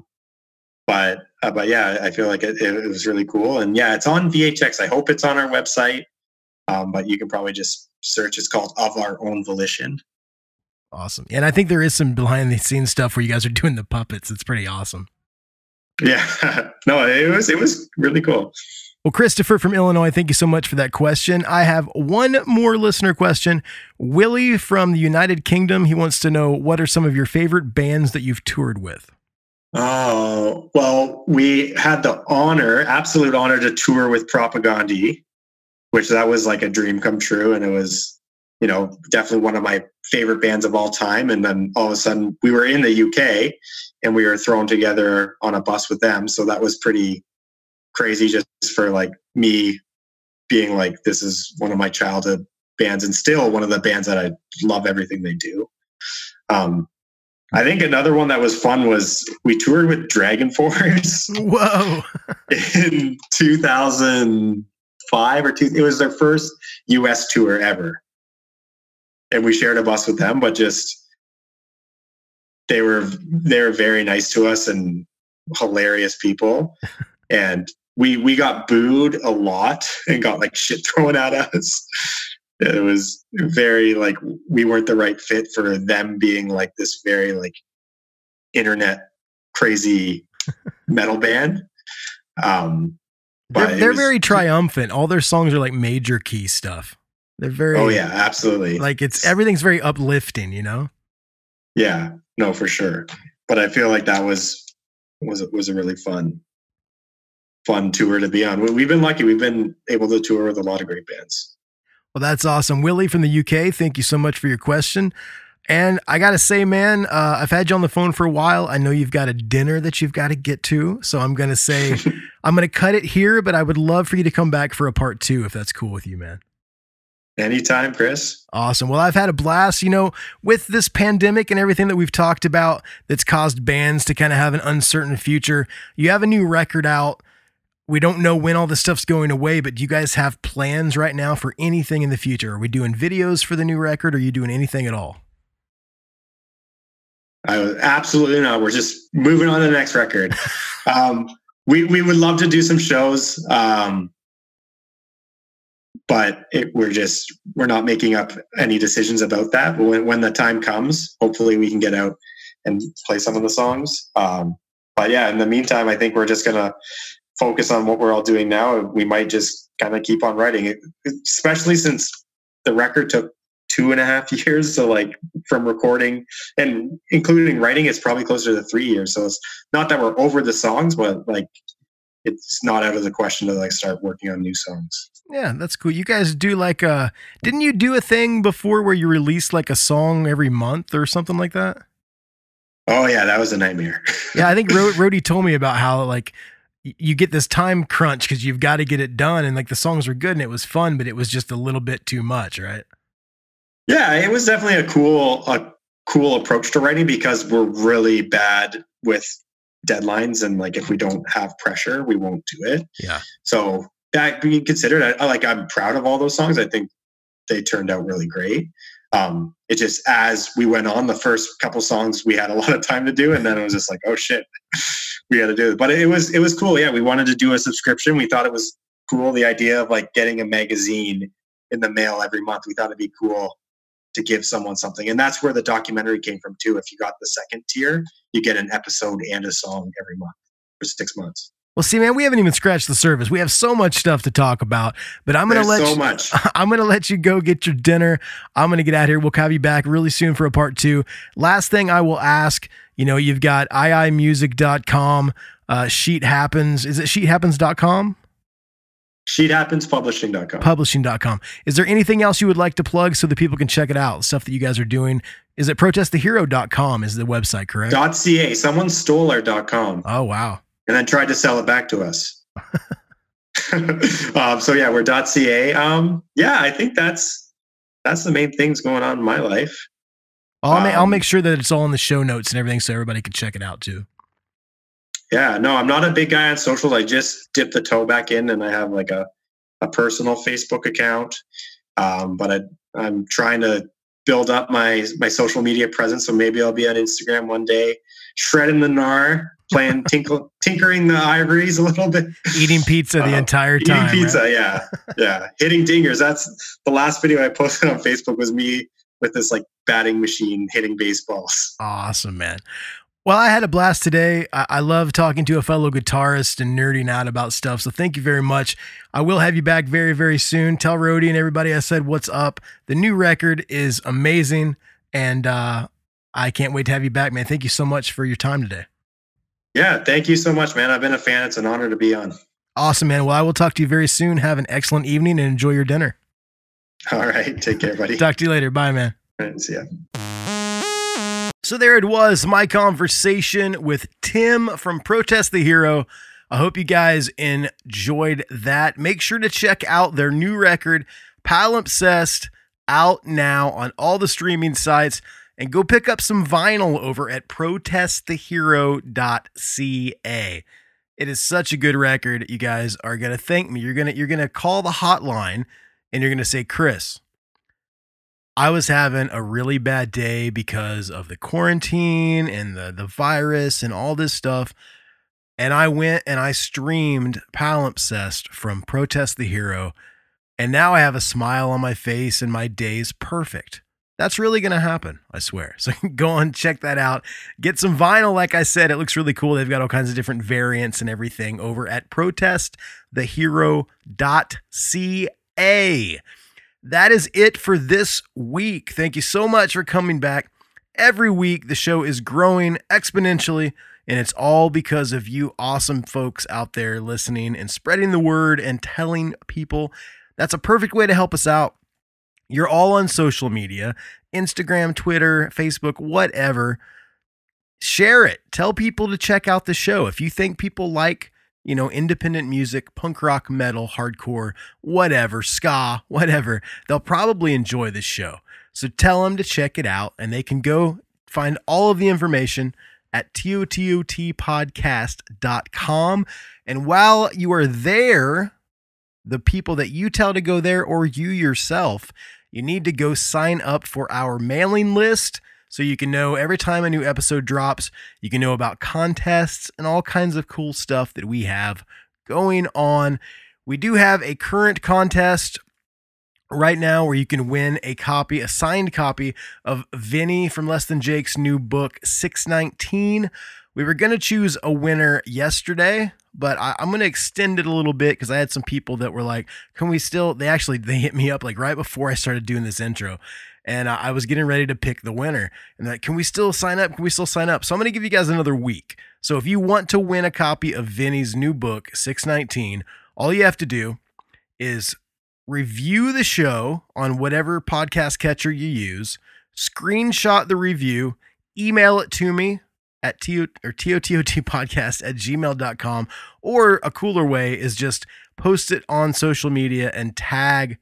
yeah, I feel like it was really cool. And yeah, it's on VHX. I hope it's on our website. But you can probably just search. It's called Of Our Own Volition. Awesome. And I think there is some behind the scenes stuff where you guys are doing the puppets. It's pretty awesome. Yeah, no, it was really cool. Well, Christopher from Illinois, thank you so much for that question. I have one more listener question. Willie from the United Kingdom, he wants to know, what are some of your favorite bands that you've toured with? Oh, well, we had the absolute honor to tour with Propagandhi, which that was like a dream come true. And it was, definitely one of my favorite bands of all time. And then all of a sudden we were in the UK and we were thrown together on a bus with them. So that was pretty crazy, just for like me being like, this is one of my childhood bands and still one of the bands that I love everything they do. I think another one that was fun was we toured with Dragon Force. Whoa. In 2005 or two. It was their first US tour ever. And we shared a bus with them, but just they were very nice to us and hilarious people. And we got booed a lot and got like shit thrown at us. It was very like we weren't the right fit for them being like this very like internet crazy metal band. But they're very triumphant. All their songs are like major key stuff. They're very oh yeah, absolutely. Like everything's very uplifting, you know? Yeah, no, for sure. But I feel like that was a really fun tour to be on. We've been lucky. We've been able to tour with a lot of great bands. Well, that's awesome. Willie from the UK, thank you so much for your question. And I got to say, man, I've had you on the phone for a while. I know you've got a dinner that you've got to get to. So I'm going to say, I'm going to cut it here, but I would love for you to come back for a part two, if that's cool with you, man. Anytime, Chris. Awesome. Well, I've had a blast, you know, with this pandemic and everything that we've talked about that's caused bands to kind of have an uncertain future. You have a new record out. We don't know when all this stuff's going away, but do you guys have plans right now for anything in the future? Are we doing videos for the new record? Or are you doing anything at all? Absolutely not. We're just moving on to the next record. We would love to do some shows, but we're not making up any decisions about that. But when the time comes, hopefully we can get out and play some of the songs. But yeah, in the meantime, I think we're just going to focus on what we're all doing now. We might just kind of keep on writing it, especially since the record took 2.5 years. So like from recording and including writing, it's probably closer to 3 years. So it's not that we're over the songs, but like, it's not out of the question to like start working on new songs. Yeah. That's cool. You guys do like didn't you do a thing before where you released like a song every month or something like that? Oh yeah. That was a nightmare. Yeah. I think Rody told me about how like, you get this time crunch because you've got to get it done. And like the songs were good and it was fun, but it was just a little bit too much, right? Yeah, it was definitely a cool approach to writing because we're really bad with deadlines. And like, if we don't have pressure, we won't do it. Yeah. So that being considered, I'm proud of all those songs. I think they turned out really great. It just, as we went on, the first couple songs we had a lot of time to do. And then it was just like, oh shit, we got to do it. But it was cool. Yeah. We wanted to do a subscription. We thought it was cool. The idea of like getting a magazine in the mail every month, we thought it'd be cool to give someone something. And that's where the documentary came from too. If you got the second tier, you get an episode and a song every month for 6 months. Well, see, man, we haven't even scratched the surface. We have so much stuff to talk about, but I'm going to let you go get your dinner. I'm going to get out of here. We'll have you back really soon for a part two. Last thing I will ask, you know, you've got ayeayemusic.com, Sheet Happens. Is it sheethappens.com? Sheethappenspodpublishing.com. Publishing.com. Is there anything else you would like to plug so that people can check it out? Stuff that you guys are doing. Is it protestthehero.com is the website, correct? .ca. Someone stole our .com. Oh, wow. And then tried to sell it back to us. So yeah, we're .ca. Yeah, I think that's the main things going on in my life. I'll make sure that it's all in the show notes and everything, so everybody can check it out too. Yeah, no, I'm not a big guy on socials. I just dip the toe back in, and I have like a personal Facebook account. But I'm trying to build up my social media presence, so maybe I'll be on Instagram one day, shredding the gnar. Playing tinkering the ivories a little bit, eating pizza the entire time. Eating pizza, right? yeah, hitting dingers. That's the last video I posted on Facebook was me with this like batting machine hitting baseballs. Awesome, man. Well, I had a blast today. I love talking to a fellow guitarist and nerding out about stuff. So thank you very much. I will have you back very, very soon. Tell Rody and everybody I said what's up. The new record is amazing, and I can't wait to have you back, man. Thank you so much for your time today. Yeah, thank you so much, man. I've been a fan. It's an honor to be on. Awesome, man. Well, I will talk to you very soon. Have an excellent evening and enjoy your dinner. All right. Take care, buddy. Talk to you later. Bye, man. All right, see ya. So there it was, my conversation with Tim from Protest the Hero. I hope you guys enjoyed that. Make sure to check out their new record, Palimpsest, out now on all the streaming sites. and go pick up some vinyl over at protestthehero.ca. It is such a good record. You guys are going to thank me. You're going to call the hotline and you're going to say, Chris, I was having a really bad day because of the quarantine and the virus and all this stuff. And I went and I streamed Palimpsest from Protest the Hero. And now I have a smile on my face and my day's perfect. That's really going to happen, I swear. So go and check that out. Get some vinyl. Like I said, it looks really cool. They've got all kinds of different variants and everything over at protestthehero.ca. That is it for this week. Thank you so much for coming back. Every week, the show is growing exponentially, and it's all because of you awesome folks out there listening and spreading the word and telling people. That's a perfect way to help us out. You're all on social media, Instagram, Twitter, Facebook, whatever. Share it. Tell people to check out the show. If you think people like, you know, independent music, punk rock, metal, hardcore, whatever, ska, whatever, they'll probably enjoy this show. So tell them to check it out, and they can go find all of the information at tototpodcast.com. And while you are there, the people that you tell to go there, or you yourself, you need to go sign up for our mailing list so you can know every time a new episode drops. You can know about contests and all kinds of cool stuff that we have going on. We do have a current contest right now where you can win a copy, a signed copy of Vinny from Less Than Jake's new book, 619. We were going to choose a winner yesterday, but I'm going to extend it a little bit because I had some people that were like, can we still, they hit me up like right before I started doing this intro, and I was getting ready to pick the winner, and like, can we still sign up? So I'm going to give you guys another week. So if you want to win a copy of Vinny's new book, 619, all you have to do is review the show on whatever podcast catcher you use, screenshot the review, email it to me at tototpodcast@gmail.com, or a cooler way is just post it on social media and tag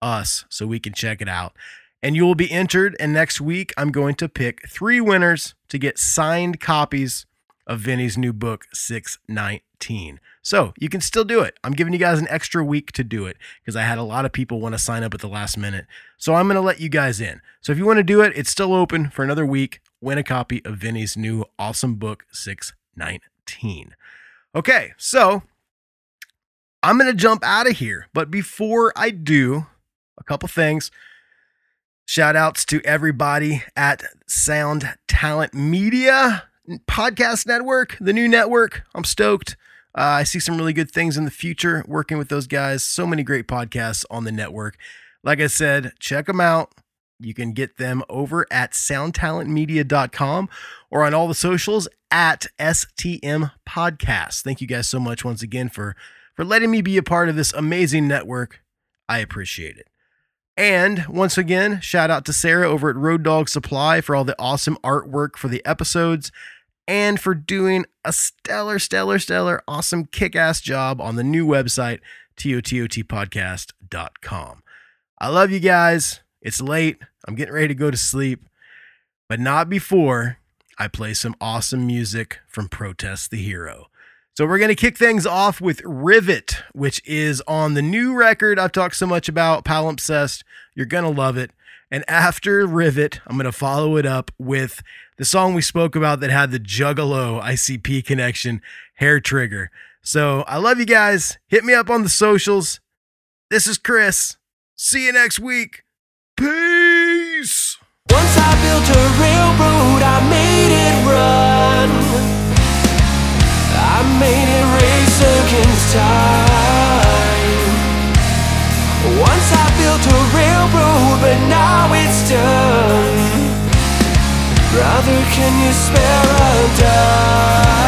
us so we can check it out. And you will be entered, and next week I'm going to pick three winners to get signed copies of Vinny's new book, 619. So you can still do it. I'm giving you guys an extra week to do it because I had a lot of people want to sign up at the last minute. So I'm going to let you guys in. So if you want to do it, it's still open for another week. Win a copy of Vinny's new awesome book, 619. Okay, so I'm going to jump out of here. But before I do, a couple things. Shout outs to everybody at Sound Talent Media Podcast Network, the new network. I'm stoked. I see some really good things in the future working with those guys. So many great podcasts on the network. Like I said, check them out. You can get them over at soundtalentmedia.com or on all the socials at STM Podcast. Thank you guys so much once again for letting me be a part of this amazing network. I appreciate it. And once again, shout out to Sarah over at Road Dog Supply for all the awesome artwork for the episodes, and for doing a stellar, awesome kick-ass job on the new website, tototpodcast.com. I love you guys. It's late. I'm getting ready to go to sleep, but not before I play some awesome music from Protest the Hero. So we're going to kick things off with Rivet, which is on the new record I've talked so much about, Palimpsest. You're going to love it. And after Rivet, I'm going to follow it up with the song we spoke about that had the Juggalo ICP connection, Hair Trigger. So I love you guys. Hit me up on the socials. This is Chris. See you next week. Peace. Once I built a railroad, I made it run. I made it race against time. Once I built a railroad, but now it's done. Brother, can you spare a dime?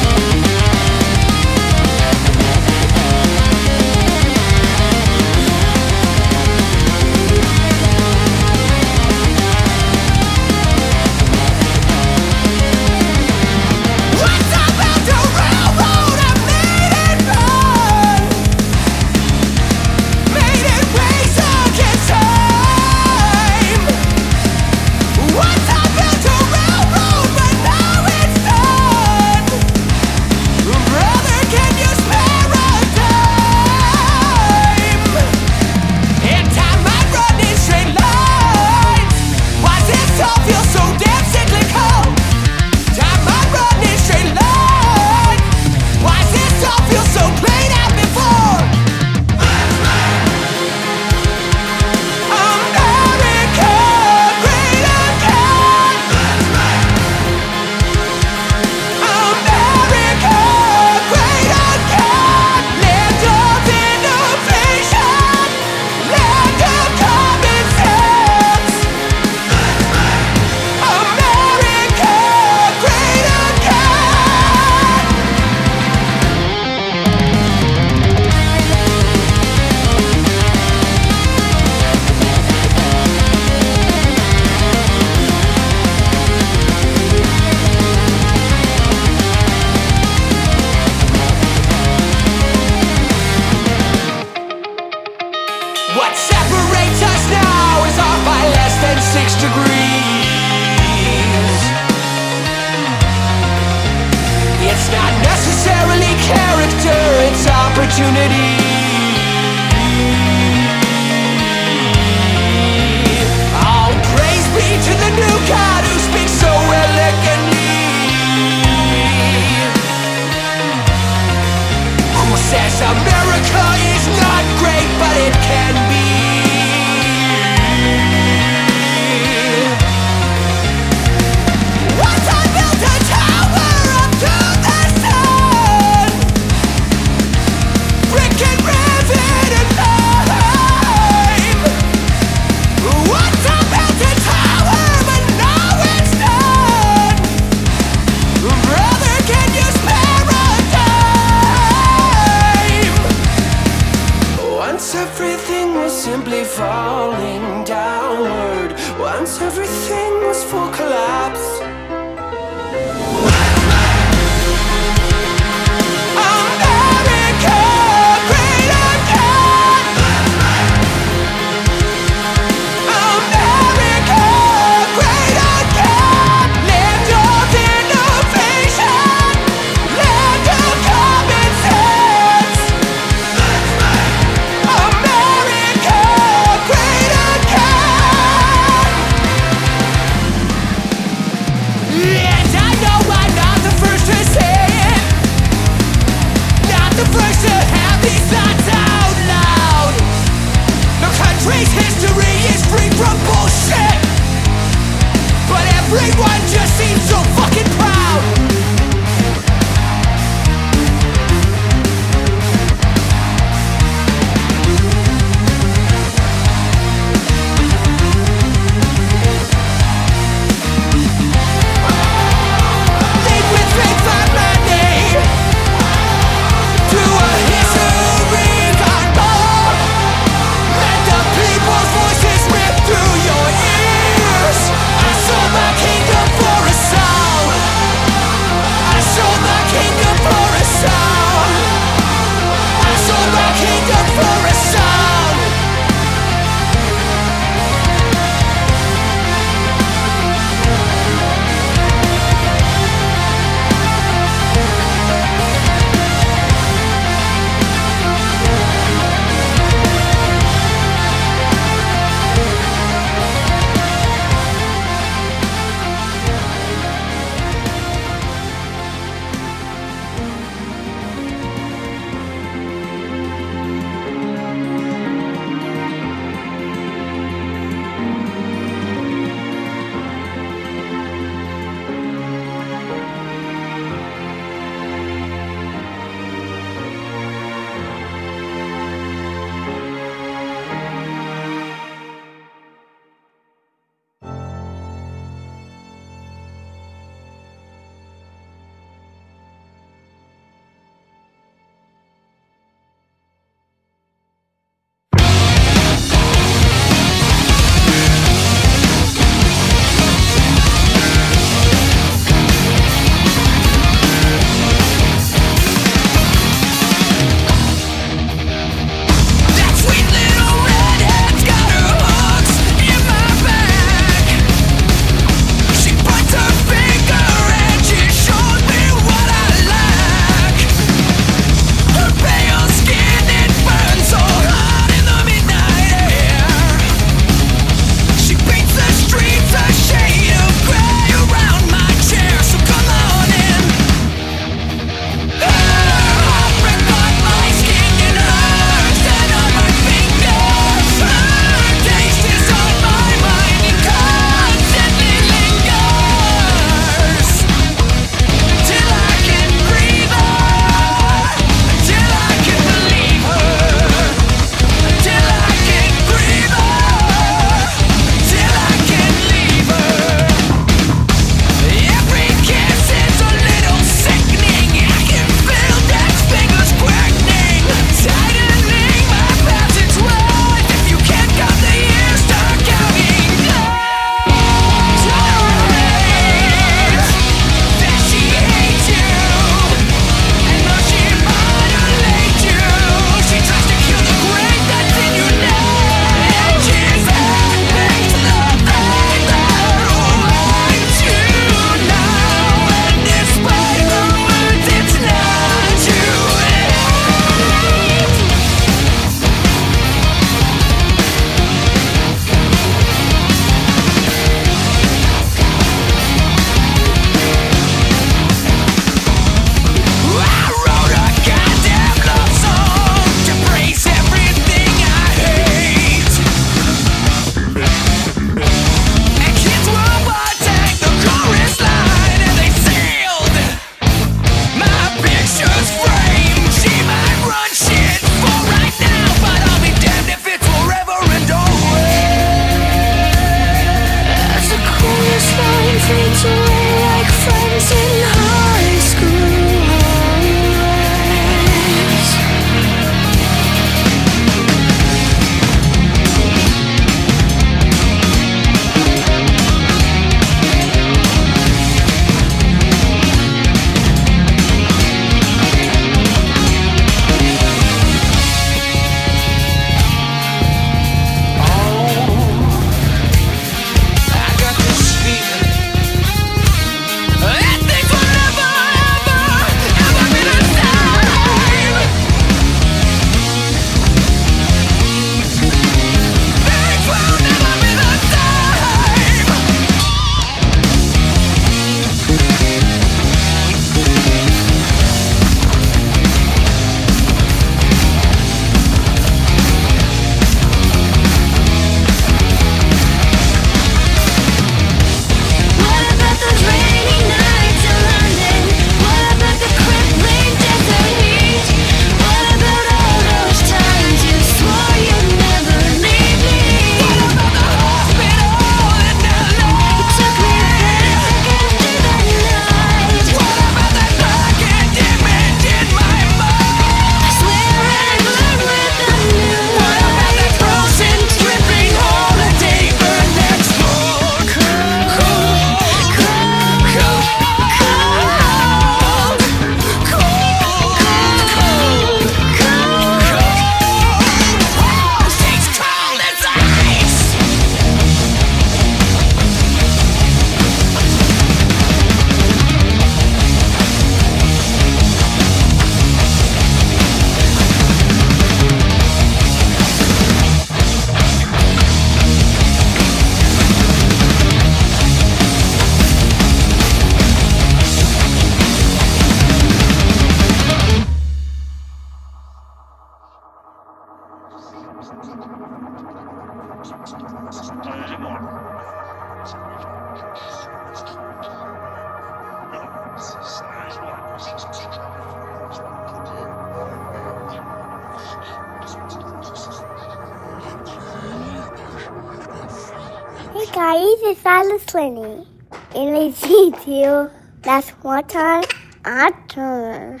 guys, it's Alice Lenny, and I see you. That's what I'm after.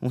Well,